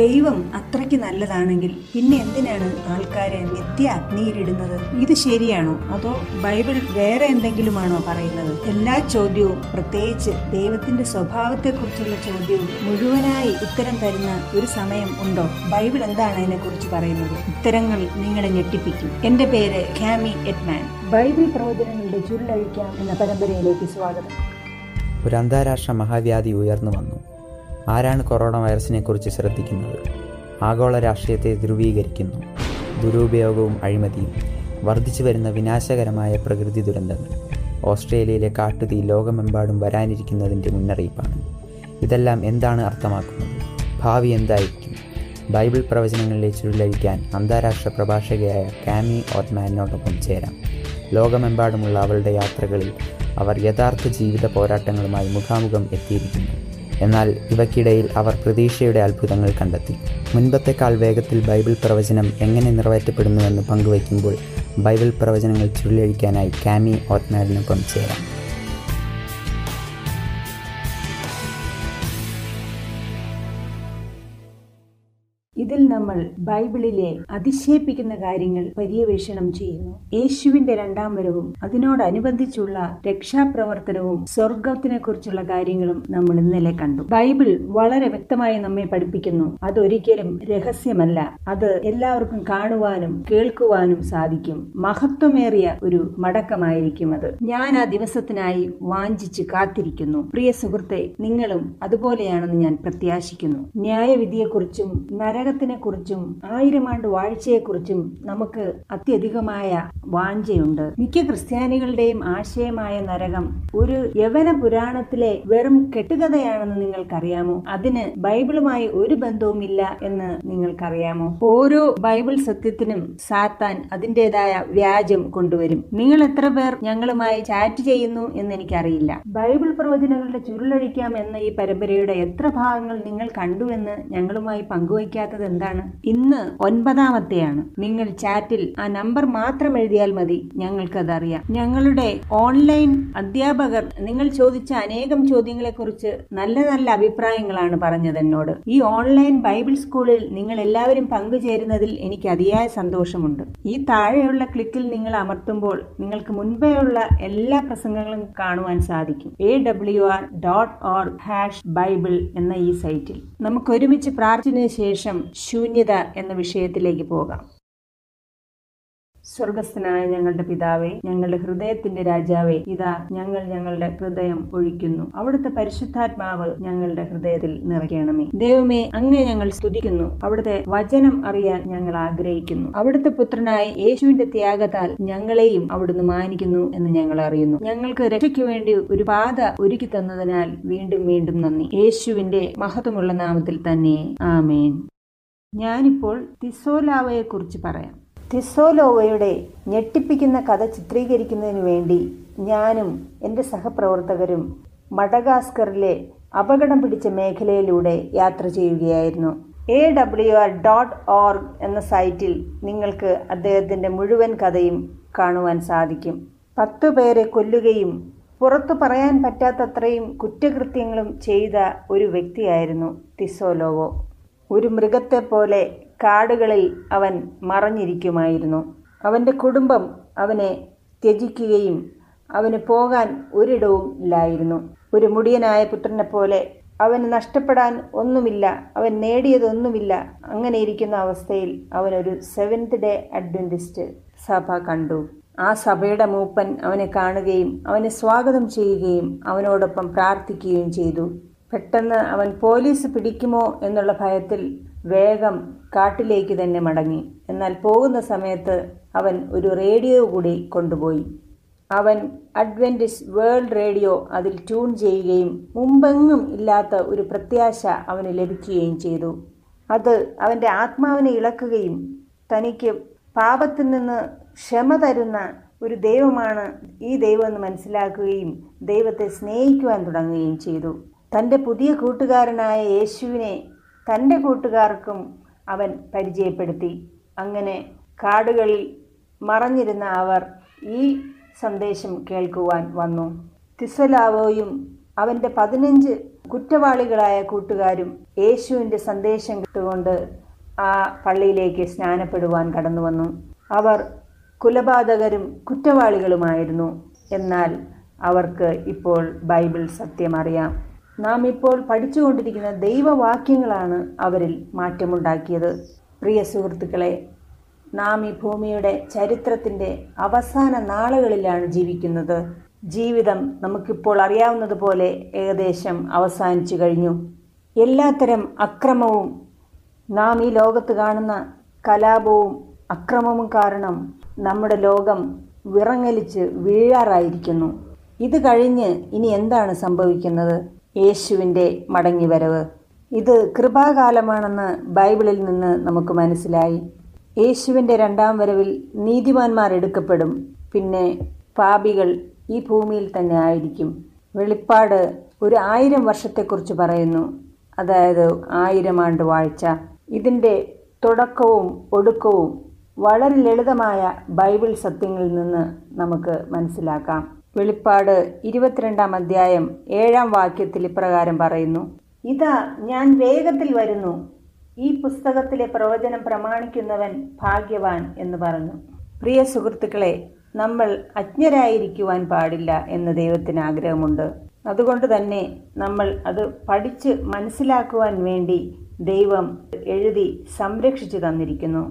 ദൈവം അത്രയ്ക്ക് നല്ലതാണെങ്കിൽ പിന്നെ എന്തിനാണ് ആൾക്കാരെ നിത്യ അഗ്നിയിലിടുന്നത്? ഇത് ശരിയാണോ അതോ ബൈബിൾ വേറെ എന്തെങ്കിലുമാണോ പറയുന്നത്? എല്ലാ ചോദ്യവും, പ്രത്യേകിച്ച് ദൈവത്തിന്റെ സ്വഭാവത്തെക്കുറിച്ചുള്ള ചോദ്യവും മുഴുവനായി ഉത്തരം തരുന്ന ഒരു സമയം ഉണ്ടോ? ബൈബിൾ എന്താണ് അതിനെക്കുറിച്ച് പറയുന്നത്? ഉത്തരങ്ങൾ നിങ്ങളെ ഞെട്ടിപ്പിക്കും. എന്റെ പേര് ഖാമി എറ്റ്മാൻ. ബൈബിൾ പ്രവചനങ്ങളുടെ ചുരുളഴിക്കാം എന്ന പരമ്പരയിലേക്ക് സ്വാഗതം. ഒരു അന്താരാഷ്ട്ര മഹാവ്യാധി ഉയർന്നു വന്നു. ആരാണ് കൊറോണ വൈറസിനെ കുറിച്ച് ശ്രദ്ധിക്കുന്നത്? ആഗോള രാഷ്ട്രീയത്തെ ധ്രുവീകരിക്കുന്നു. ദുരുപയോഗവും അഴിമതിയും, വർദ്ധിച്ചു വരുന്ന വിനാശകരമായ പ്രകൃതി ദുരന്തങ്ങൾ, ഓസ്ട്രേലിയയിലെ കാട്ടുതീ ലോകമെമ്പാടും വരാനിരിക്കുന്നതിൻ്റെ മുന്നറിയിപ്പാണ്. ഇതെല്ലാം എന്താണ് അർത്ഥമാക്കുന്നത്? ഭാവി എന്തായിരിക്കും? ബൈബിൾ പ്രവചനങ്ങളിലെ ചുരുളഴിക്കാൻ അന്താരാഷ്ട്ര പ്രഭാഷകയായ കാമി ഓത്മാനോടൊപ്പം ചേരാം. ലോകമെമ്പാടുമുള്ള അവളുടെ യാത്രകളിൽ അവർ യഥാർത്ഥ ജീവിത പോരാട്ടങ്ങളുമായി മുഖാമുഖം എത്തിയിരിക്കുന്നു. എന്നാൽ ഇവയ്ക്കിടയിൽ അവർ പ്രതീക്ഷയുടെ അത്ഭുതങ്ങൾ കണ്ടെത്തി. മുൻപത്തെക്കാൾ വേഗത്തിൽ ബൈബിൾ പ്രവചനം എങ്ങനെ നിറവേറ്റപ്പെടുന്നുവെന്ന് പങ്കുവയ്ക്കുമ്പോൾ ബൈബിൾ പ്രവചനങ്ങൾ ചുരുളഴിക്കാനായി കാമി ഓത്മാനൊപ്പം ചേരാം. ഇതിൽ നമ്മൾ ബൈബിളിലെ അതിശയിപ്പിക്കുന്ന കാര്യങ്ങൾ പര്യവേഷണം ചെയ്യുന്നു. യേശുവിന്റെ രണ്ടാം വരവും അതിനോടനുബന്ധിച്ചുള്ള രക്ഷാപ്രവർത്തനവും സ്വർഗത്തിനെ കുറിച്ചുള്ള കാര്യങ്ങളും നമ്മൾ ഇന്നലെ കണ്ടു. ബൈബിൾ വളരെ വ്യക്തമായി നമ്മെ പഠിപ്പിക്കുന്നു. അതൊരിക്കലും രഹസ്യമല്ല, അത് എല്ലാവർക്കും കാണുവാനും കേൾക്കുവാനും സാധിക്കും. മഹത്വമേറിയ ഒരു മടക്കമായിരിക്കും അത്. ഞാൻ ആ ദിവസത്തിനായി വാഞ്ചിച്ച് കാത്തിരിക്കുന്നു. പ്രിയ സുഹൃത്തെ, നിങ്ങളും അതുപോലെയാണെന്ന് ഞാൻ പ്രത്യാശിക്കുന്നു. ന്യായവിധിയെക്കുറിച്ചും നരക ത്തിനെക്കുറിച്ചും 1000 ആണ്ട് വാഴ്ചയെക്കുറിച്ചും നമുക്ക് അത്യധികമായ വാഞ്ചയുണ്ട്. മിക്ക ക്രിസ്ത്യാനികളുടെയും ആശയമായ നരകം ഒരു യവന പുരാണത്തിലെ വെറും കെട്ടുകഥയാണെന്ന് നിങ്ങൾക്കറിയാമോ? അതിന് ബൈബിളുമായി ഒരു ബന്ധവുമില്ല എന്ന് നിങ്ങൾക്കറിയാമോ? ഓരോ ബൈബിൾ സത്യത്തിനും സാത്താൻ അതിൻ്റെതായ വ്യാജം കൊണ്ടുവരും. നിങ്ങൾ എത്ര പേർ ഞങ്ങളുമായി ചാറ്റ് ചെയ്യുന്നു എന്ന് എനിക്കറിയില്ല. ബൈബിൾ പ്രവചനങ്ങളുടെ ചുരുളഴിക്കാം എന്ന ഈ പരമ്പരയുടെ എത്ര ഭാഗങ്ങൾ നിങ്ങൾ കണ്ടുവെന്ന് ഞങ്ങളുമായി പങ്കുവയ്ക്കാത്തത് എന്താണ്? ഇന്ന് 9ാമത്തെയാണ്. നിങ്ങൾ ചാറ്റിൽ ആ നമ്പർ മാത്രം എഴുതിയാൽ മതി, ഞങ്ങൾക്കത് അറിയാം. ഞങ്ങളുടെ ഓൺലൈൻ അധ്യാപകർ നിങ്ങൾ ചോദിച്ച അനേകം ചോദ്യങ്ങളെ കുറിച്ച് നല്ല നല്ല അഭിപ്രായങ്ങളാണ് പറഞ്ഞത് എന്നോട്. ഈ ഓൺലൈൻ ബൈബിൾ സ്കൂളിൽ നിങ്ങൾ എല്ലാവരും പങ്കുചേരുന്നതിൽ എനിക്ക് അതിയായ സന്തോഷമുണ്ട്. ഈ താഴെയുള്ള ക്ലിക്കിൽ നിങ്ങൾ അമർത്തുമ്പോൾ നിങ്ങൾക്ക് മുൻപേ ഉള്ള എല്ലാ പ്രസംഗങ്ങളും കാണുവാൻ സാധിക്കും. AWR.org/Bible എന്ന ഈ സൈറ്റിൽ നമുക്ക് ഒരുമിച്ച് പ്രാർത്ഥനയ്ക്ക് ശേഷം ശൂന്യത എന്ന വിഷയത്തിലേക്ക് പോകാം. സ്വർഗസ്ഥനായ ഞങ്ങളുടെ പിതാവേ, ഞങ്ങളുടെ ഹൃദയത്തിന്റെ രാജാവേ, ഇതാ ഞങ്ങൾ ഞങ്ങളുടെ ഹൃദയം ഒഴിക്കുന്നു. അവിടുത്തെ പരിശുദ്ധാത്മാവ് ഞങ്ങളുടെ ഹൃദയത്തിൽ നിറയ്ക്കണമേ. ദൈവമേ, അങ്ങേ ഞങ്ങൾ സ്തുതിക്കുന്നു. അവിടുത്തെ വചനം അറിയാൻ ഞങ്ങൾ ആഗ്രഹിക്കുന്നു. അവിടുത്തെ പുത്രനായ യേശുവിന്റെ ത്യാഗത്താൽ ഞങ്ങളെയും അവിടുന്ന് മാനിക്കുന്നു എന്ന് ഞങ്ങൾ അറിയുന്നു. ഞങ്ങൾക്ക് രക്ഷയ്ക്ക് വേണ്ടി ഒരു പാത ഒരുക്കി തന്നതിനാൽ വീണ്ടും വീണ്ടും നന്ദി. യേശുവിന്റെ മഹത്വമുള്ള നാമത്തിൽ തന്നെ ആമേൻ. ഞാനിപ്പോൾ തിസോലാവയെ കുറിച്ച് പറയാം. തിസോലോവയുടെ ഞെട്ടിപ്പിക്കുന്ന കഥ ചിത്രീകരിക്കുന്നതിന് വേണ്ടി ഞാനും എൻ്റെ സഹപ്രവർത്തകരും മഡഗാസ്കറിലെ അപകടം പിടിച്ച മേഖലയിലൂടെ യാത്ര ചെയ്യുകയായിരുന്നു. AWR.org എന്ന സൈറ്റിൽ നിങ്ങൾക്ക് അദ്ദേഹത്തിൻ്റെ മുഴുവൻ കഥയും കാണുവാൻ സാധിക്കും. 10 പേരെ കൊല്ലുകയും പുറത്തു പറയാൻ പറ്റാത്തത്രയും കുറ്റകൃത്യങ്ങളും ചെയ്ത ഒരു വ്യക്തിയായിരുന്നു തിസോലോവോ. ഒരു മൃഗത്തെപ്പോലെ കാടുകളിൽ അവൻ മറഞ്ഞിരിക്കുമായിരുന്നു. അവൻ്റെ കുടുംബം അവനെ ത്യജിക്കുകയും അവന് പോകാൻ ഒരിടവും ഇല്ലായിരുന്നു. ഒരു മുടിയനായ പുത്രനെ പോലെ അവന് നഷ്ടപ്പെടാൻ ഒന്നുമില്ല, അവൻ നേടിയതൊന്നുമില്ല. അങ്ങനെ ഇരിക്കുന്ന അവസ്ഥയിൽ അവനൊരു 7th Day അഡ്വന്റിസ്റ്റ് സഭ കണ്ടു. ആ സഭയുടെ മൂപ്പൻ അവനെ കാണുകയും അവനെ സ്വാഗതം ചെയ്യുകയും അവനോടൊപ്പം പ്രാർത്ഥിക്കുകയും ചെയ്തു. പെട്ടെന്ന് അവൻ പോലീസ് പിടിക്കുമോ എന്നുള്ള ഭയത്തിൽ വേഗം കാട്ടിലേക്ക് തന്നെ മടങ്ങി. എന്നാൽ പോകുന്ന സമയത്ത് അവൻ ഒരു റേഡിയോ കൂടി കൊണ്ടുപോയി. അവൻ അഡ്വന്റിസ്റ്റ് വേൾഡ് റേഡിയോ അതിൽ ട്യൂൺ ചെയ്യുകയും മുമ്പെങ്ങും ഇല്ലാത്ത ഒരു പ്രത്യാശ അവന് ലഭിക്കുകയും ചെയ്തു. അത് അവൻ്റെ ആത്മാവിനെ ഇളക്കുകയും തനിക്ക് പാപത്തിൽ നിന്ന് ക്ഷമ തരുന്ന ഒരു ദൈവമാണ് ഈ ദൈവമെന്ന് മനസ്സിലാക്കുകയും ദൈവത്തെ സ്നേഹിക്കുവാൻ തുടങ്ങുകയും ചെയ്തു. തൻ്റെ പുതിയ കൂട്ടുകാരനായ യേശുവിനെ തൻ്റെ കൂട്ടുകാർക്കും അവൻ പരിചയപ്പെടുത്തി. അങ്ങനെ കാടുകളിൽ മറഞ്ഞിരുന്ന അവർ ഈ സന്ദേശം കേൾക്കുവാൻ വന്നു. തിസോലാവോയും അവന്റെ 15 കുറ്റവാളികളായ കൂട്ടുകാരും യേശുവിന്റെ സന്ദേശം കേട്ടുകൊണ്ട് ആ പള്ളിയിലേക്ക് സ്നാനപ്പെടുവാൻ കടന്നു വന്നു. അവർ കുലപാതകരും കുറ്റവാളികളുമായിരുന്നു. എന്നാൽ അവർക്ക് ഇപ്പോൾ ബൈബിൾ സത്യം അറിയാം. നാം ഇപ്പോൾ പഠിച്ചുകൊണ്ടിരിക്കുന്ന ദൈവവാക്യങ്ങളാണ് അവരിൽ മാറ്റമുണ്ടാക്കിയത്. പ്രിയ സുഹൃത്തുക്കളെ, നാം ഈ ഭൂമിയുടെ ചരിത്രത്തിൻ്റെ അവസാന നാളുകളിലാണ് ജീവിക്കുന്നത്. ജീവിതം നമുക്കിപ്പോൾ അറിയാവുന്നതുപോലെ ഏകദേശം അവസാനിച്ചു കഴിഞ്ഞു. എല്ലാത്തരം അക്രമവും നാം ഈ ലോകത്ത് കാണുന്ന കലാപവും അക്രമവും കാരണം നമ്മുടെ ലോകം വിറങ്ങലിച്ച് വീഴാറായിരിക്കുന്നു. ഇത് കഴിഞ്ഞ് ഇനി എന്താണ് സംഭവിക്കുന്നത്? യേശുവിൻ്റെ മടങ്ങിവരവ്. ഇത് കൃപാകാലമാണെന്ന് ബൈബിളിൽ നിന്ന് നമുക്ക് മനസ്സിലായി. യേശുവിൻ്റെ 2ാം വരവിൽ നീതിമാന്മാർ എടുക്കപ്പെടും, പിന്നെ പാപികൾ ഈ ഭൂമിയിൽ തന്നെ ആയിരിക്കും. വെളിപ്പാട് 1000 വർഷത്തെക്കുറിച്ച് പറയുന്നു, അതായത് 1000 ആണ്ട് വാഴ്ച. ഇതിൻ്റെ തുടക്കവും ഒടുക്കവും വളരെ ലളിതമായ ബൈബിൾ സത്യങ്ങളിൽ നിന്ന് നമുക്ക് മനസ്സിലാക്കാം. വെളിപ്പാട് 22-ാം അധ്യായം 7-ാം വാക്യത്തിൽ ഇപ്രകാരം പറയുന്നു: ഇതാ, ഞാൻ വേഗത്തിൽ വരുന്നു, ഈ പുസ്തകത്തിലെ പ്രവചനം പ്രമാണിക്കുന്നവൻ ഭാഗ്യവാൻ എന്ന് പറഞ്ഞു. പ്രിയ സുഹൃത്തുക്കളെ, നമ്മൾ അജ്ഞരായിരിക്കുവാൻ പാടില്ല എന്ന് ദൈവത്തിന് ആഗ്രഹമുണ്ട്. അതുകൊണ്ട് തന്നെ നമ്മൾ അത് പഠിച്ച് മനസ്സിലാക്കുവാൻ വേണ്ടി ദൈവം എഴുതി സംരക്ഷിച്ചു തന്നിരിക്കുന്നു.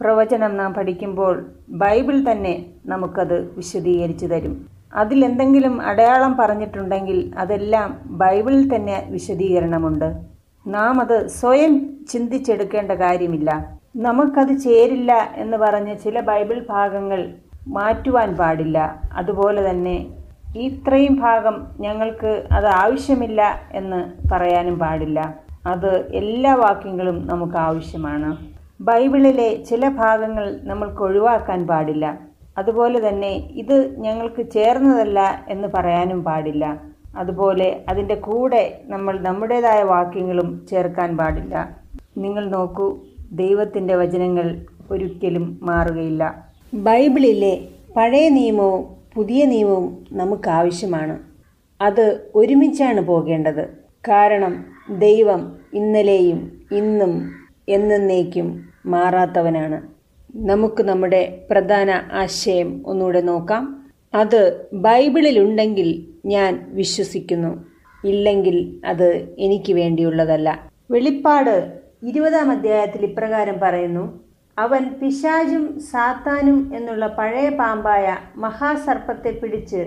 പ്രവചനം നാം പഠിക്കുമ്പോൾ ബൈബിൾ തന്നെ നമുക്കത് വിശദീകരിച്ചു തരും. അതിലെന്തെങ്കിലും അടയാളം പറഞ്ഞിട്ടുണ്ടെങ്കിൽ അതെല്ലാം ബൈബിളിൽ തന്നെ വിശദീകരണമുണ്ട്. നാം അത് സ്വയം ചിന്തിച്ചെടുക്കേണ്ട കാര്യമില്ല. നമുക്കത് ചേരില്ല എന്ന് പറഞ്ഞ് ചില ബൈബിൾ ഭാഗങ്ങൾ മാറ്റുവാൻ പാടില്ല. അതുപോലെ തന്നെ ഇത്രയും ഭാഗം ഞങ്ങൾക്ക് അത് ആവശ്യമില്ല എന്ന് പറയാനും പാടില്ല. അത് എല്ലാ വാക്യങ്ങളും നമുക്ക് ആവശ്യമാണ്. ബൈബിളിലെ ചില ഭാഗങ്ങൾ നമ്മൾക്ക് ഒഴിവാക്കാൻ പാടില്ല. അതുപോലെ തന്നെ ഇത് ഞങ്ങൾക്ക് ചേർന്നതല്ല എന്ന് പറയാനും പാടില്ല. അതുപോലെ അതിൻ്റെ കൂടെ നമ്മൾ നമ്മുടേതായ വാക്യങ്ങളും ചേർക്കാൻ പാടില്ല. നിങ്ങൾ നോക്കൂ, ദൈവത്തിൻ്റെ വചനങ്ങൾ ഒരിക്കലും മാറുകയില്ല. ബൈബിളിലെ പഴയ നിയമവും പുതിയ നിയമവും നമുക്ക് ആവശ്യമാണ്. അത് ഒരുമിച്ചാണ് പോകേണ്ടത്. കാരണം ദൈവം ഇന്നലെയും ഇന്നും എന്നേക്കും മാറാത്തവനാണ്. നമുക്ക് നമ്മുടെ പ്രധാന ആശയം ഒന്നുകൂടെ നോക്കാം. അത് ബൈബിളിലുണ്ടെങ്കിൽ ഞാൻ വിശ്വസിക്കുന്നു, ഇല്ലെങ്കിൽ അത് എനിക്ക് വേണ്ടിയുള്ളതല്ല. വെളിപ്പാട് 20-ാം അധ്യായത്തിൽ ഇപ്രകാരം പറയുന്നു: അവൻ പിശാചും സാത്താനും എന്നുള്ള പഴയ പാമ്പായ മഹാസർപ്പത്തെ പിടിച്ച്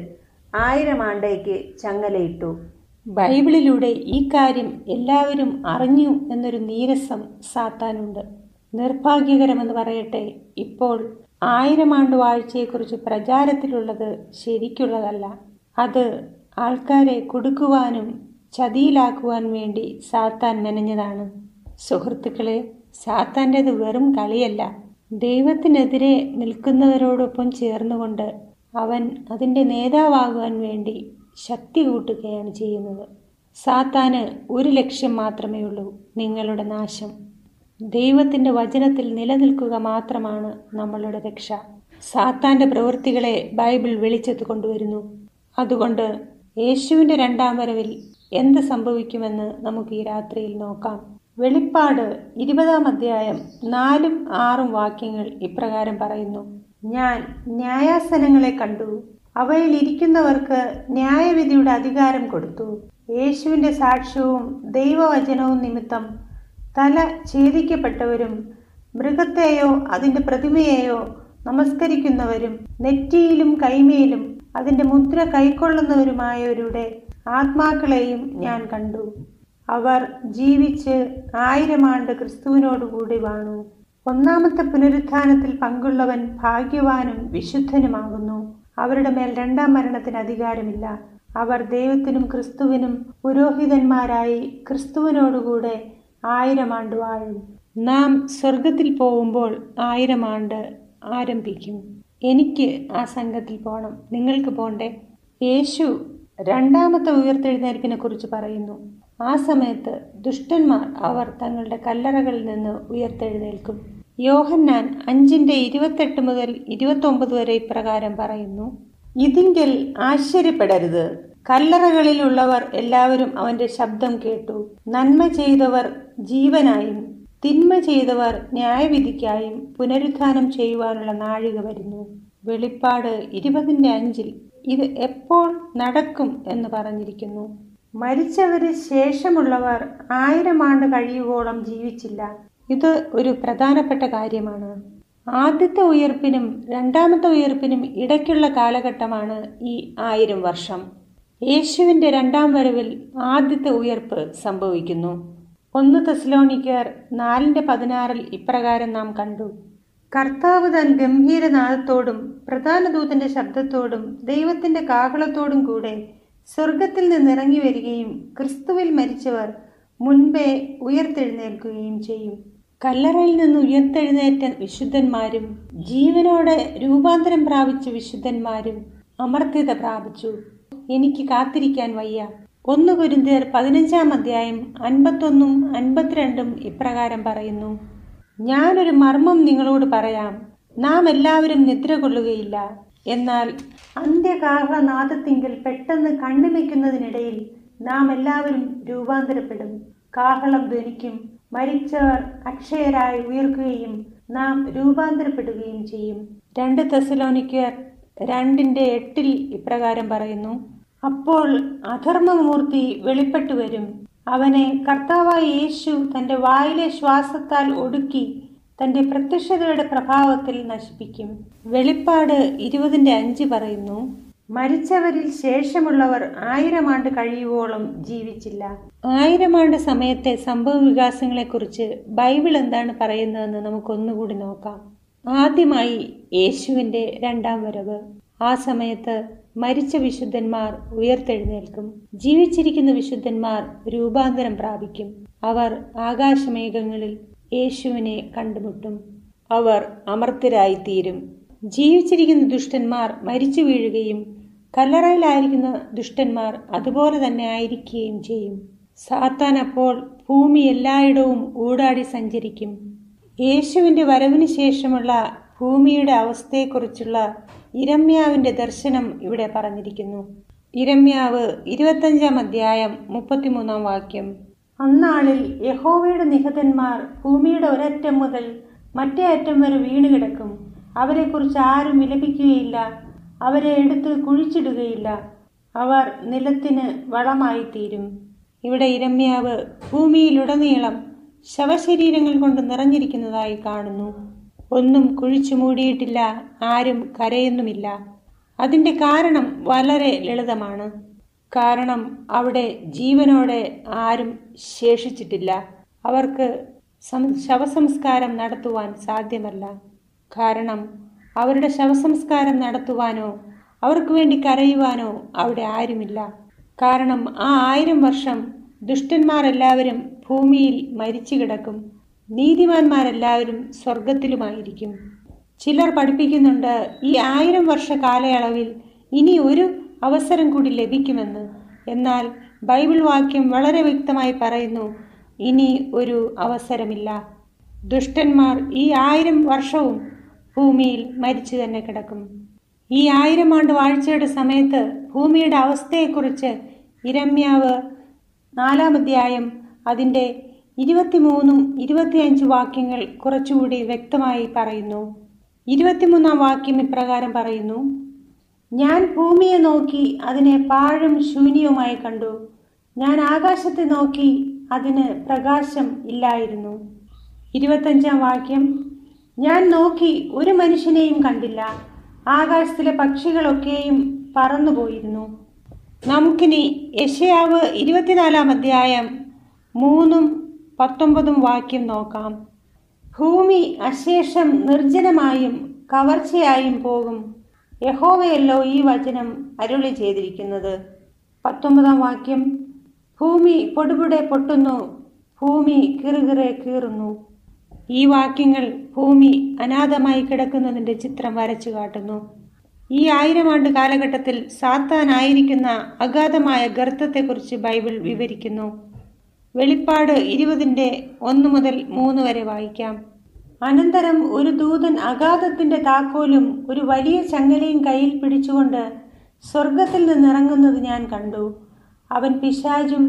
1000 ആണ്ടേക്ക് ചങ്ങലയിട്ടു. ബൈബിളിലൂടെ ഈ കാര്യം എല്ലാവരും അറിഞ്ഞു എന്നൊരു നീരസം സാത്താനുണ്ട്. നിർഭാഗ്യകരമെന്ന് പറയട്ടെ, ഇപ്പോൾ 1000 ആണ്ട് വാഴ്ചയെക്കുറിച്ച് പ്രചാരത്തിലുള്ളത് ശരിക്കുള്ളതല്ല. അത് ആൾക്കാരെ കൊടുക്കുവാനും ചതിയിലാക്കുവാൻ വേണ്ടി സാത്താൻ മെനഞ്ഞതാണ്. സുഹൃത്തുക്കളെ, സാത്താൻ്റേത് വെറും കളിയല്ല. ദൈവത്തിനെതിരെ നിൽക്കുന്നവരോടൊപ്പം ചേർന്നുകൊണ്ട് അവൻ അതിൻ്റെ നേതാവാകുവാൻ വേണ്ടി ശക്തി കൂട്ടുകയാണ് ചെയ്യുന്നത്. സാത്താന് ഒരു ലക്ഷ്യം മാത്രമേ ഉള്ളൂ, നിങ്ങളുടെ നാശം. ദൈവത്തിൻ്റെ വചനത്തിൽ നിലനിൽക്കുക മാത്രമാണ് നമ്മളുടെ രക്ഷ. സാത്താൻ്റെ പ്രവൃത്തികളെ ബൈബിൾ വെളിച്ചത്ത് കൊണ്ടുവരുന്നു. അതുകൊണ്ട് യേശുവിൻ്റെ 2ാം വരവിൽ എന്ത് സംഭവിക്കുമെന്ന് നമുക്ക് ഈ രാത്രിയിൽ നോക്കാം. വെളിപ്പാട് 20-ാം അധ്യായം 4-6 വാക്യങ്ങൾ ഇപ്രകാരം പറയുന്നു: ഞാൻ ന്യായാസനങ്ങളെ കണ്ടു, അവയിൽ ഇരിക്കുന്നവർക്ക് ന്യായവിധിയുടെ അധികാരം കൊടുത്തു. യേശുവിൻ്റെ സാക്ഷ്യവും ദൈവവചനവും നിമിത്തം തല ഛേദിക്കപ്പെട്ടവരും മൃഗത്തെയോ അതിൻ്റെ പ്രതിമയെയോ നമസ്കരിക്കുന്നവരും നെറ്റിയിലും കൈമേലും അതിൻ്റെ മുദ്ര കൈക്കൊള്ളുന്നവരുമായവരുടെ ആത്മാക്കളെയും ഞാൻ കണ്ടു. അവർ ജീവിച്ച് 1000 ആണ്ട് ക്രിസ്തുവിനോടുകൂടി വാണു. ഒന്നാമത്തെ പുനരുത്ഥാനത്തിൽ പങ്കുള്ളവൻ ഭാഗ്യവാനും വിശുദ്ധനുമാകുന്നു. അവരുടെ മേൽ 2ാം മരണത്തിന് അധികാരമില്ല. അവർ ദൈവത്തിനും ക്രിസ്തുവിനും പുരോഹിതന്മാരായി ക്രിസ്തുവിനോടുകൂടെ 1000 ആണ്ട് വാഴും. നാം സ്വർഗത്തിൽ പോകുമ്പോൾ 1000 ആണ്ട് ആരംഭിക്കും. എനിക്ക് ആ സംഘത്തിൽ പോകണം, നിങ്ങൾക്ക് പോകണ്ടേ? യേശു 2ാമത്തെ ഉയർത്തെഴുന്നേൽപ്പിനെ കുറിച്ച് പറയുന്നു. ആ സമയത്ത് ദുഷ്ടന്മാർ അവർ തങ്ങളുടെ കല്ലറകളിൽ നിന്ന് ഉയർത്തെഴുന്നേൽക്കും. യോഹന്നാൻ 5:28 മുതൽ 29 വരെ ഇപ്രകാരം പറയുന്നു: ഇതിങ്കിൽ ആശ്ചര്യപ്പെടരുത്, കല്ലറകളിലുള്ളവർ എല്ലാവരും അവന്റെ ശബ്ദം കേട്ടു. നന്മ ചെയ്തവർ ജീവനായും തിന്മ ചെയ്തവർ ന്യായവിധിക്കായും പുനരുത്ഥാനം ചെയ്യുവാനുള്ള നാഴിക വരുന്നു. വെളിപ്പാട് 20:5. ഇത് എപ്പോൾ നടക്കും എന്ന് പറഞ്ഞിരിക്കുന്നു. മരിച്ചവര് ശേഷമുള്ളവർ 1000 ആണ്ട് കഴിയുവോളം ജീവിച്ചില്ല. ഇത് ഒരു പ്രധാനപ്പെട്ട കാര്യമാണ്. ആദ്യത്തെ ഉയർപ്പിനും രണ്ടാമത്തെ ഉയർപ്പിനും ഇടയ്ക്കുള്ള കാലഘട്ടമാണ് ഈ 1000 വർഷം. യേശുവിൻ്റെ രണ്ടാം വരവിൽ ആദ്യത്തെ ഉയർപ്പ് സംഭവിക്കുന്നു. 1 തെസ്സലോനിക്കർ 4:16 ഇപ്രകാരം നാം കണ്ടു: കർത്താവ് താൻ ഗംഭീരനാദത്തോടും പ്രധാനദൂതന്റെ ശബ്ദത്തോടും ദൈവത്തിന്റെ കാഹളത്തോടും കൂടെ സ്വർഗത്തിൽ നിന്നിറങ്ങി വരികയും ക്രിസ്തുവിൽ മരിച്ചവർ മുൻപേ ഉയർത്തെഴുന്നേൽക്കുകയും ചെയ്യും. കല്ലറയിൽ നിന്ന് ഉയർത്തെഴുന്നേറ്റ വിശുദ്ധന്മാരും ജീവനോടെ രൂപാന്തരം പ്രാപിച്ച വിശുദ്ധന്മാരും അമർത്യത പ്രാപിച്ചു. എനിക്ക് കാത്തിരിക്കാൻ വയ്യ. 1 കൊരിന്ത്യർ 15:51-52 ഇപ്രകാരം പറയുന്നു: ഞാനൊരു മർമ്മം നിങ്ങളോട് പറയാം. നാം എല്ലാവരും നിദ്ര കൊള്ളുകയില്ല, എന്നാൽ അന്ത്യകാഹളനാദത്തിങ്കിൽ പെട്ടെന്ന് കണ്ണുവെക്കുന്നതിനിടയിൽ നാം എല്ലാവരും രൂപാന്തരപ്പെടും. കാഹളം ധ്വനിക്കും, മരിച്ചവർ അക്ഷയരായി ഉയർക്കുകയും നാം രൂപാന്തരപ്പെടുകയും ചെയ്യും. 2 തെസ്സലോനിക്കർ 2:8 ഇപ്രകാരം പറയുന്നു: അപ്പോൾ അധർമ്മമൂർത്തി വെളിപ്പെട്ടു വരും. അവനെ കർത്താവായ യേശു തൻ്റെ വായിലെ ശ്വാസത്താൽ ഒടുക്കി തൻ്റെ പ്രത്യക്ഷതയുടെ പ്രഭാവത്തിൽ നശിപ്പിക്കും. വെളിപ്പാട് 20:5 പറയുന്നു: മരിച്ചവരിൽ ശേഷമുള്ളവർ 1000 ആണ്ട് കഴിയുവോളം ജീവിച്ചില്ല. 1000 ആണ്ട് സമയത്തെ സംഭവ വികാസങ്ങളെക്കുറിച്ച് ബൈബിൾ എന്താണ് പറയുന്നതെന്ന് നമുക്കൊന്നുകൂടി നോക്കാം. ആദ്യമായി യേശുവിൻ്റെ രണ്ടാം വരവ്. ആ സമയത്ത് മരിച്ച വിശുദ്ധന്മാർ ഉയർത്തെഴുന്നേൽക്കും. ജീവിച്ചിരിക്കുന്ന വിശുദ്ധന്മാർ രൂപാന്തരം പ്രാപിക്കും. അവർ ആകാശമേഘങ്ങളിൽ യേശുവിനെ കണ്ടുമുട്ടും. അവർ അമർത്യരായിത്തീരും. ജീവിച്ചിരിക്കുന്ന ദുഷ്ടന്മാർ മരിച്ചു വീഴുകയും കല്ലറയിലായിരിക്കുന്ന ദുഷ്ടന്മാർ അതുപോലെ തന്നെ ആയിരിക്കുകയും ചെയ്യും. സാത്താൻ അപ്പോൾ ഭൂമി എല്ലായിടവും ഊടാടി സഞ്ചരിക്കും. യേശുവിൻ്റെ വരവിന് ശേഷമുള്ള ഭൂമിയുടെ അവസ്ഥയെക്കുറിച്ചുള്ള ഇരമ്യാവിൻ്റെ ദർശനം ഇവിടെ പറഞ്ഞിരിക്കുന്നു. ഇരമ്യാവ് 25:33 അന്നാളിൽ യഹോവയുടെ നിഹതന്മാർ ഭൂമിയുടെ ഒരറ്റം മുതൽ മറ്റേ അറ്റം വരെ വീണുകിടക്കും. അവരെക്കുറിച്ച് ആരും വിലപിക്കുകയില്ല, അവരെ എടുത്ത് കുഴിച്ചിടുകയില്ല. അവർ നിലത്തിന് വളമായിത്തീരും. ഇവിടെ ഇരമ്യാവ് ഭൂമിയിലുടനീളം ശവശരീരങ്ങൾ കൊണ്ട് നിറഞ്ഞിരിക്കുന്നതായി കാണുന്നു. ഒന്നും കുഴിച്ചു മൂടിയിട്ടില്ല, ആരും കരയൊന്നുമില്ല. അതിൻ്റെ കാരണം വളരെ ലളിതമാണ്. കാരണം അവിടെ ജീവനോടെ ആരും ശേഷിച്ചിട്ടില്ല. അവർക്ക് ശവസംസ്കാരം നടത്തുവാൻ സാധ്യമല്ല. കാരണം അവരുടെ ശവസംസ്കാരം നടത്തുവാനോ അവർക്ക് വേണ്ടി കരയുവാനോ അവിടെ ആരുമില്ല. കാരണം ആ 1000 വർഷം ദുഷ്ടന്മാരെല്ലാവരും ഭൂമിയിൽ മരിച്ചു കിടക്കും, നീതിമാന്മാരെല്ലാവരും സ്വർഗത്തിലുമായിരിക്കും. ചിലർ പഠിപ്പിക്കുന്നുണ്ട് ഈ 1000 വർഷ കാലയളവിൽ ഇനി ഒരു അവസരം കൂടി ലഭിക്കുമെന്ന്. എന്നാൽ ബൈബിൾ വാക്യം വളരെ വ്യക്തമായി പറയുന്നു, ഇനി ഒരു അവസരമില്ല. ദുഷ്ടന്മാർ ഈ 1000 വർഷവും ഭൂമിയിൽ മരിച്ചു തന്നെ കിടക്കും. ഈ 1000 ആണ്ട് വാഴ്ചയുടെ സമയത്ത് ഭൂമിയുടെ അവസ്ഥയെക്കുറിച്ച് ഇരമ്യാവ് 4:23-25 വാക്യങ്ങൾ കുറച്ചുകൂടി വ്യക്തമായി പറയുന്നു. 23-ാം വാക്യം ഇപ്രകാരം പറയുന്നു: ഞാൻ ഭൂമിയെ നോക്കി അതിനെ പാഴും ശൂന്യവുമായി കണ്ടു. ഞാൻ ആകാശത്തെ നോക്കി അതിന് പ്രകാശം ഇല്ലായിരുന്നു. 25-ാം വാക്യം: ഞാൻ നോക്കി ഒരു മനുഷ്യനെയും കണ്ടില്ല. ആകാശത്തിലെ പക്ഷികളൊക്കെയും പറന്നുപോയിരുന്നു. നമുക്കിനി യെശയ്യാവ് 24:3-19 നോക്കാം. ഭൂമി അശേഷം നിർജ്ജനമായും കവർച്ചയായും പോകും, യഹോവയല്ലോ ഈ വചനം അരുളി ചെയ്തിരിക്കുന്നത്. 19-ാം വാക്യം: ഭൂമി പൊടുപുടെ പൊട്ടുന്നു, ഭൂമി കിറുകിറെ കീറുന്നു. ഈ വാക്യങ്ങൾ ഭൂമി അനാഥമായി കിടക്കുന്നതിൻ്റെ ചിത്രം വരച്ചു കാട്ടുന്നു. ഈ 1000 ആണ്ട് കാലഘട്ടത്തിൽ സാത്താനായിരിക്കുന്ന അഗാധമായ ഗർത്തത്തെക്കുറിച്ച് ബൈബിൾ വിവരിക്കുന്നു. വെളിപ്പാട് 20:1-3 വായിക്കാം. അനന്തരം ഒരു ദൂതൻ അഗാധത്തിന്റെ താക്കോലും ഒരു വലിയ ചങ്ങലയും കയ്യിൽ പിടിച്ചുകൊണ്ട് സ്വർഗത്തിൽ നിന്നിറങ്ങുന്നത് ഞാൻ കണ്ടു. അവൻ പിശാചും